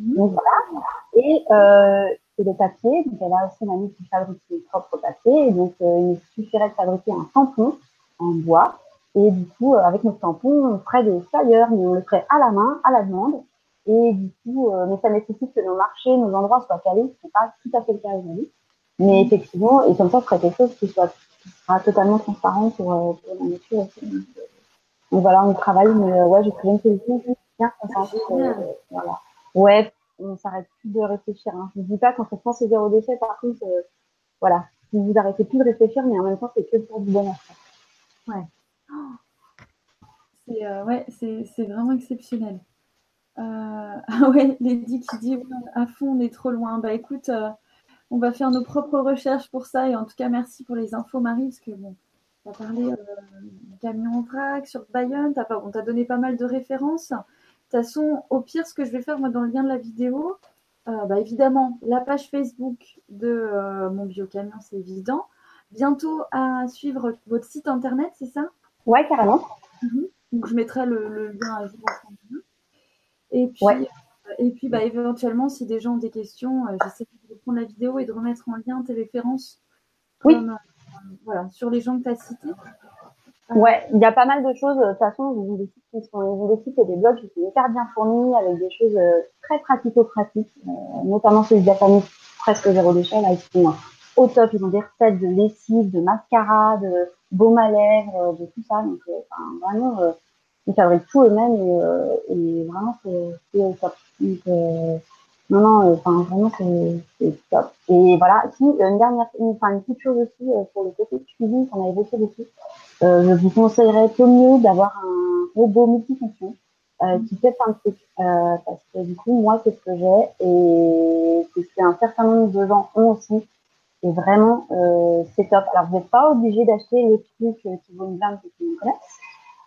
Donc voilà, et, euh, et le papier, donc elle a aussi une amie qui fabrique ses propres papiers, et donc euh, il suffirait de fabriquer un tampon en bois, et du coup, euh, avec notre tampon, on ferait des flyers, mais on le ferait à la main, à la demande, et du coup, euh, mais ça nécessite que nos marchés, nos endroits soient calés, ce n'est pas tout à fait le cas aujourd'hui, Mais effectivement, et comme ça, ce serait quelque chose qui, soit, qui sera totalement transparent pour, euh, pour la nature aussi. Donc voilà, on travaille, mais euh, ouais, j'ai trouvé une solution bien transparente. Euh, voilà. Ouais, on s'arrête plus de réfléchir. Hein. Je ne dis pas qu'en fait, c'est zéro déchet, par contre, euh, voilà, vous vous arrêtez plus de réfléchir, mais en même temps, c'est que pour du bonheur. Ouais. C'est euh, ouais, c'est vraiment exceptionnel. Euh, ah ouais, Lady qui dit ouais, à fond, on est trop loin. Bah écoute, euh, on va faire nos propres recherches pour ça. Et en tout cas, merci pour les infos, Marie, parce que bon, tu as parlé euh, du camion vrac sur Bayonne, t'as, on t'a donné pas mal de références. De toute façon, au pire, ce que je vais faire moi dans le lien de la vidéo, euh, bah évidemment, la page Facebook de euh, Mon Bio Camion, c'est évident. Bientôt à suivre votre site internet, c'est ça? Ouais, carrément. Mm-hmm. Donc, je mettrai le, le lien à jour. Et puis, ouais. et puis bah, éventuellement, si des gens ont des questions, euh, j'essaie de reprendre la vidéo et de remettre en lien tes références oui. comme, euh, voilà, sur les gens que tu as cités. Euh, ouais, il y a pas mal de choses. De toute façon, ils ont des sites, qui sont, des sites et des blogs qui sont hyper bien fournis avec des choses très pratico-pratiques, euh, notamment celui de la famille presque zéro déchet. Là, ils sont au top. Ils ont des recettes de lessive, de mascara, de baume à lèvres, de tout ça. Donc, euh, enfin, vraiment... Euh, ils fabriquent tout eux-mêmes et, euh, et vraiment c'est top. Donc, euh, non, non, euh, enfin vraiment c'est top. Et voilà, si une dernière, une, enfin une petite chose aussi euh, pour le côté cuisine qu'on a évoqué dessus, euh, je vous conseillerais au mieux d'avoir un robot multifonction euh, qui fait plein de trucs. Euh, parce que du coup, moi c'est ce que j'ai et c'est ce qu'un certain nombre de gens ont aussi. Et vraiment, euh, c'est top. Alors vous n'êtes pas obligé d'acheter le truc euh, qui vaut une blinde et qui vous connaissez.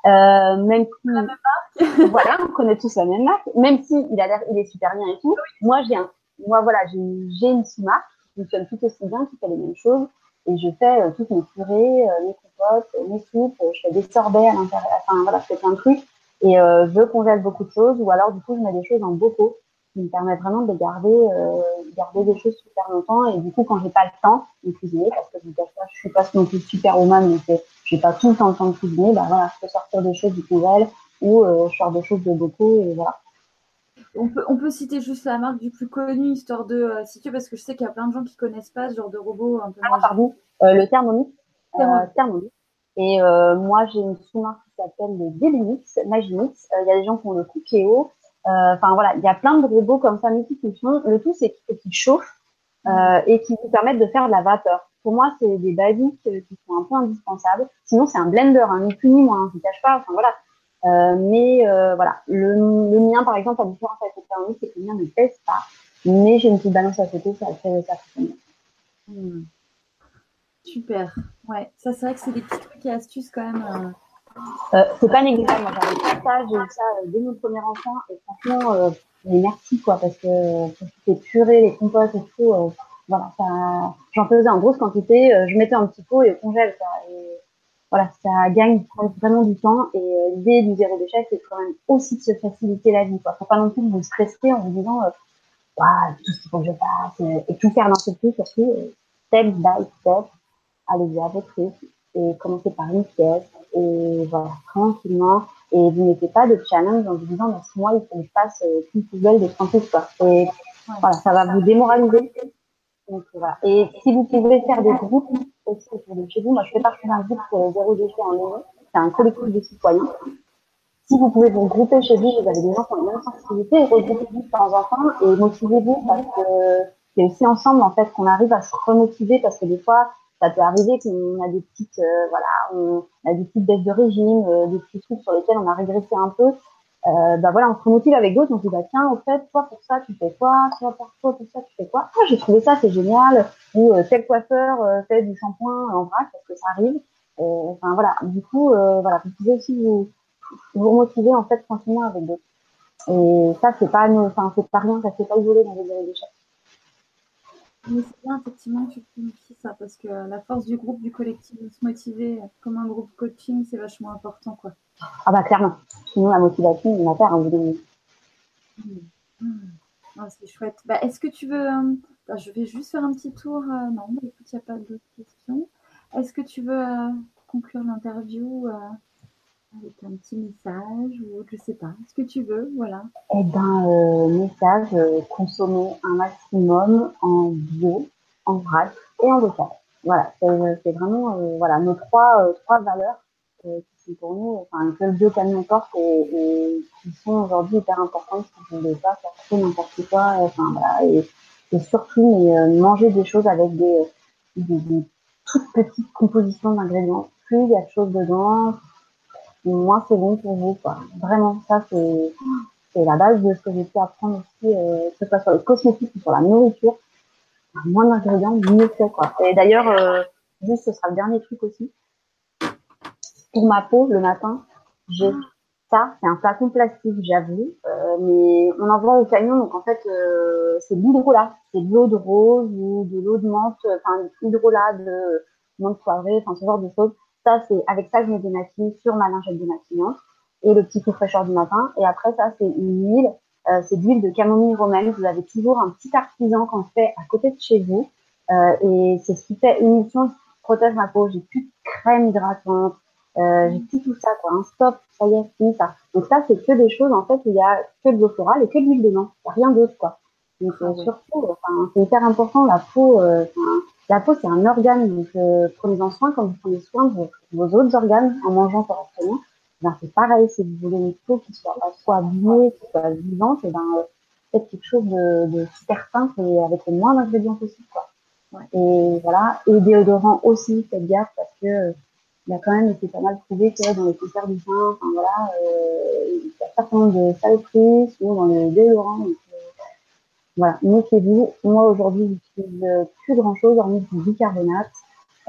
Euh, même si, la même marque. Voilà, on connaît tous la même marque, même si il a l'air, il est super bien et tout. Oui. Moi, j'ai un, moi, voilà, j'ai une, une sous-marque qui fonctionne tout aussi bien, qui fait les mêmes choses, et je fais euh, toutes mes purées, euh, mes compotes, euh, mes soupes, euh, je fais des sorbets à l'intérieur, enfin, voilà, je fais plein de trucs, et euh, je congèle beaucoup de choses, ou alors, du coup, je mets des choses en bocaux, qui me permettent vraiment de garder, euh, garder des choses super longtemps, et du coup, quand j'ai pas le temps de cuisiner, parce que je ne je suis pas non plus super woman, donc c'est, j'ai pas tout le temps le temps de cuisiner, bah voilà, je peux sortir des choses du congèle ou euh, je sors des choses de beaucoup et voilà. On peut, on peut citer juste la marque du plus connu, histoire de euh, situer, parce que je sais qu'il y a plein de gens qui connaissent pas ce genre de robot un peu. Ah, pardon, euh, le Thermomix. Thermomix. Euh, Thermomix. Et euh, moi, j'ai une sous-marque qui s'appelle le Delimix, Magimix. Il euh, y a des gens qui ont le coup Kéo. Enfin euh, voilà, il y a plein de robots comme ça, multifonctions. Le tout, c'est qu'ils chauffent euh, et qui vous permettent de faire de la vapeur. Pour moi, c'est des basiques qui sont un peu indispensables. Sinon, c'est un blender, hein, ni plus ni moins, hein, je ne cache pas. Enfin, voilà. Euh, mais euh, voilà, le, le mien, par exemple, la différence avec le thermomix, c'est que le mien ne pèse pas. Mais j'ai une petite balance à côté, ça fait ça. Hmm. Super. Ouais, ça, c'est vrai que c'est des petits trucs et astuces quand même. Euh... Euh, c'est pas négligeable. Moi, j'avais fait ça, j'ai eu ça dès mon premier enfant. Et franchement, euh, mais merci, quoi, parce que quand tu fais purée, les composts et tout. Euh, Voilà, ça, j'en faisais en grosse quantité, je mettais un petit pot et on congèle, ça, et voilà, ça gagne vraiment du temps, et l'idée du zéro déchet, c'est quand même aussi de se faciliter la vie, quoi. Faut pas non plus vous stresser en vous disant, waouh, tout ce qu'il faut que je fasse, et tout faire d'un seul coup, surtout, step by step, allez-y à votre rythme, et commencez par une pièce, et voilà, tranquillement, et vous mettez pas de challenge en vous disant, dans six mois, il faut que je fasse une poubelle de trente-six, quoi. Et voilà, ça va vous démoraliser. Donc, voilà. Et si vous pouvez faire des groupes aussi autour de chez vous, moi je fais partie d'un groupe euh, Zéro Déchet en ligne, c'est un collectif de citoyens. Si vous pouvez vous grouper chez vous, vous avez des gens qui ont la même sensibilité, regroupez-vous de temps en temps et motivez-vous parce que c'est aussi ensemble en fait qu'on arrive à se remotiver parce que des fois ça peut arriver qu'on a des petites euh, voilà, on a des petites baisses de régime, euh, des petits trucs sur lesquels on a régressé un peu. Euh, bah voilà, on se remotive avec d'autres, on se dit bah tiens, au fait, toi pour ça tu fais quoi, toi pour toi pour ça tu fais quoi, ah j'ai trouvé ça, c'est génial, ou euh, tel coiffeur euh, fait du shampoing en vrac parce que ça arrive, enfin voilà, du coup euh, voilà, vous pouvez aussi vous vous remotiver en fait tranquillement avec d'autres, et ça c'est pas nous, enfin c'est pas rien, ça c'est pas isolé dans les déchets. Mais c'est bien effectivement que tu prononces ça parce que la force du groupe, du collectif, de se motiver comme un groupe coaching, c'est vachement important quoi. Ah bah clairement, sinon la motivation, on va faire un bout de c'est chouette. Bah, est-ce que tu veux... Bah, je vais juste faire un petit tour. Euh... Non, bah, écoute, il n'y a pas d'autres questions. Est-ce que tu veux euh, conclure l'interview euh, avec un petit message ou autre, je ne sais pas. Est-ce que tu veux, voilà. Eh bien, euh, message, euh, consommer un maximum en bio, en vrac et en local. Voilà, c'est vraiment euh, voilà, nos trois, euh, trois valeurs euh, qui sont pour nous, enfin, que le Bio-Camion porte et, et qui sont aujourd'hui hyper importantes, parce qu'on ne veut pas faire n'importe quoi, et, enfin, voilà, et, et surtout mais, euh, manger des choses avec des, des, des toutes petites compositions d'ingrédients. Plus il y a de choses dedans, moins c'est bon pour vous, quoi. Vraiment, ça, c'est la base de ce que j'ai pu apprendre aussi, euh, que ce soit sur les cosmétiques ou sur la nourriture. Moins d'ingrédients, mieux c'est, quoi. Et d'ailleurs, euh, juste, ce sera le dernier truc aussi. Pour ma peau, le matin, j'ai ça. C'est un flacon plastique, j'avoue. Euh, mais on en vend au camion, donc en fait, euh, c'est de l'hydrolat. C'est de l'eau de rose ou de l'eau de menthe, enfin, hydrolat de menthe poivrée, enfin, ce genre de choses. Ça, c'est avec ça que je me démaquille sur ma lingette démaquillante et le petit coup fraîcheur du matin. Et après, ça, c'est une huile. Euh, c'est d'huile de camomille romaine. Vous avez toujours un petit artisan qu'on fait à côté de chez vous. Euh, et c'est ce qui fait émission, protège ma peau. J'ai plus de crème hydratante. Euh, j'ai plus tout ça, quoi. Un stop, ça y est, fini ça. Donc ça, c'est que des choses, en fait, où il n'y a que de l'eau florale et que de l'huile dedans. Il n'y a rien d'autre, quoi. Donc euh, oui. Surtout, enfin, c'est hyper important. La peau, euh, la peau, c'est un organe. Donc euh, prenez-en soin quand vous prenez soin de vos, vos autres organes en mangeant correctement. Ben, c'est pareil, si vous voulez une peau qui soit à la fois bleue, qui soit vivante, et ben, euh, faites quelque chose de, de super simple et avec le moins d'ingrédients possible, quoi. Ouais. Et voilà. Et déodorant aussi, faites gaffe, parce que, euh, il y a quand même été pas mal prouvé que dans les concerts du sein, enfin voilà, euh, il y a certains de saloperies, ou dans le déodorant, donc, euh, voilà. Méfiez-vous. Moi, aujourd'hui, j'utilise plus grand chose, hormis du bicarbonate.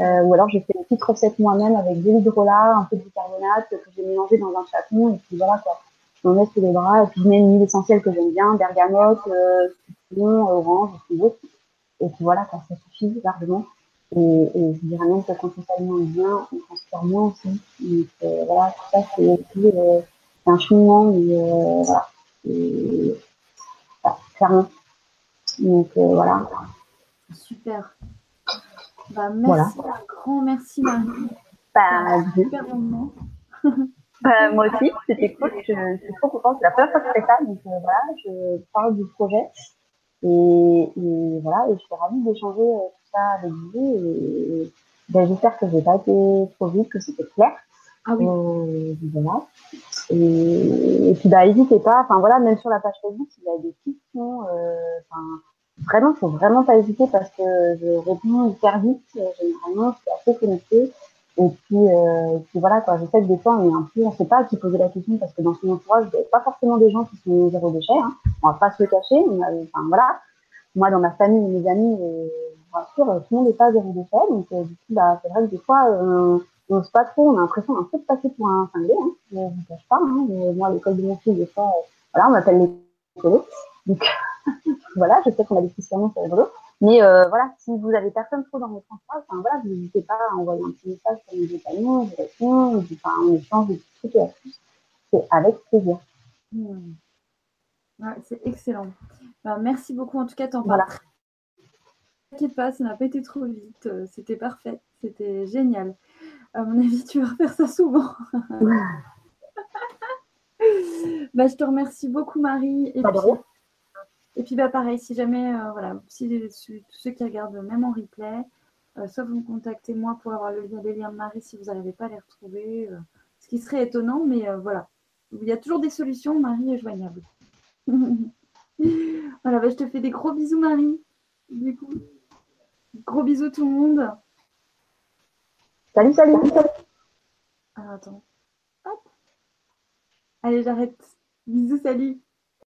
Euh, ou alors j'ai fait une petite recette moi-même avec de l'hydrolat, un peu de bicarbonate que j'ai mélangé dans un flacon et puis voilà quoi. Je m'en mets sous les bras et puis je mets une huile essentielle que j'aime bien, bergamote, euh, citron, orange, et puis autre. Et puis voilà quoi, ça suffit largement. Et, et je dirais même que quand on s'alimente bien, on transforme moins aussi. Donc euh, voilà, tout ça c'est euh, un cheminement, mais euh, voilà. Et, voilà, clairement. Donc euh, voilà. Super. Bah, merci, voilà. Un grand merci Marie. Bah, super moment. Bah, moi aussi, c'était cool. Je, je suis trop contente. C'est la première fois que je fais ça, donc euh, voilà, je parle du projet. Et, et voilà, et je suis ravie d'échanger euh, tout ça avec vous. Et, et, ben, j'espère que je n'ai pas été trop vite, que c'était clair. Ah oui. Euh, voilà. Et, et puis bah n'hésitez pas, enfin voilà, même sur la page Facebook, il y a des questions, enfin. Euh, Vraiment, faut vraiment pas hésiter parce que je réponds hyper vite, généralement, je suis assez connectée. Et puis, euh, et puis voilà, quoi, je sais que des fois, on est un peu, on sait pas à qui poser la question parce que dans son entourage, il n'y a pas forcément des gens qui sont zéro déchet, hein. On va pas se le cacher, on a, enfin, voilà. Moi, dans ma famille, mes amis, euh, bien sûr, tout le monde n'est pas zéro déchet, donc, euh, du coup, bah, c'est vrai que des fois, euh, on n'ose pas trop, on a l'impression un peu de passer pour un cinglé, hein. Je ne vous cache pas, hein. Mais moi, à l'école de mon fils, des fois, euh, voilà, on m'appelle les collègues. Donc, voilà, je sais qu'on a des questions sur les réseaux, mais euh, voilà, si vous avez personne trop dans votre entourage, enfin voilà, vous n'hésitez pas à envoyer un petit message sur les détaillants, des réponses, enfin, on échange des trucs et astuces, c'est avec plaisir. Mmh. Ouais, c'est excellent. Bah, merci beaucoup en tout cas, t'en parles. Voilà. T'inquiète pas, ça n'a pas été trop vite, c'était parfait, c'était génial. À mon avis, tu vas refaire ça souvent. Mmh. Bah, je te remercie beaucoup Marie. Et puis... Et puis, bah, pareil, si jamais, euh, voilà, si, si tous ceux qui regardent, même en replay, euh, soit vous me contactez moi pour avoir le lien des liens de Marie si vous n'arrivez pas à les retrouver, euh, ce qui serait étonnant, mais euh, voilà. Il y a toujours des solutions, Marie est joignable. Voilà, bah, je te fais des gros bisous, Marie. Du coup, gros bisous tout le monde. Salut, salut. Ah, attends. Hop. Allez, j'arrête. Bisous, salut.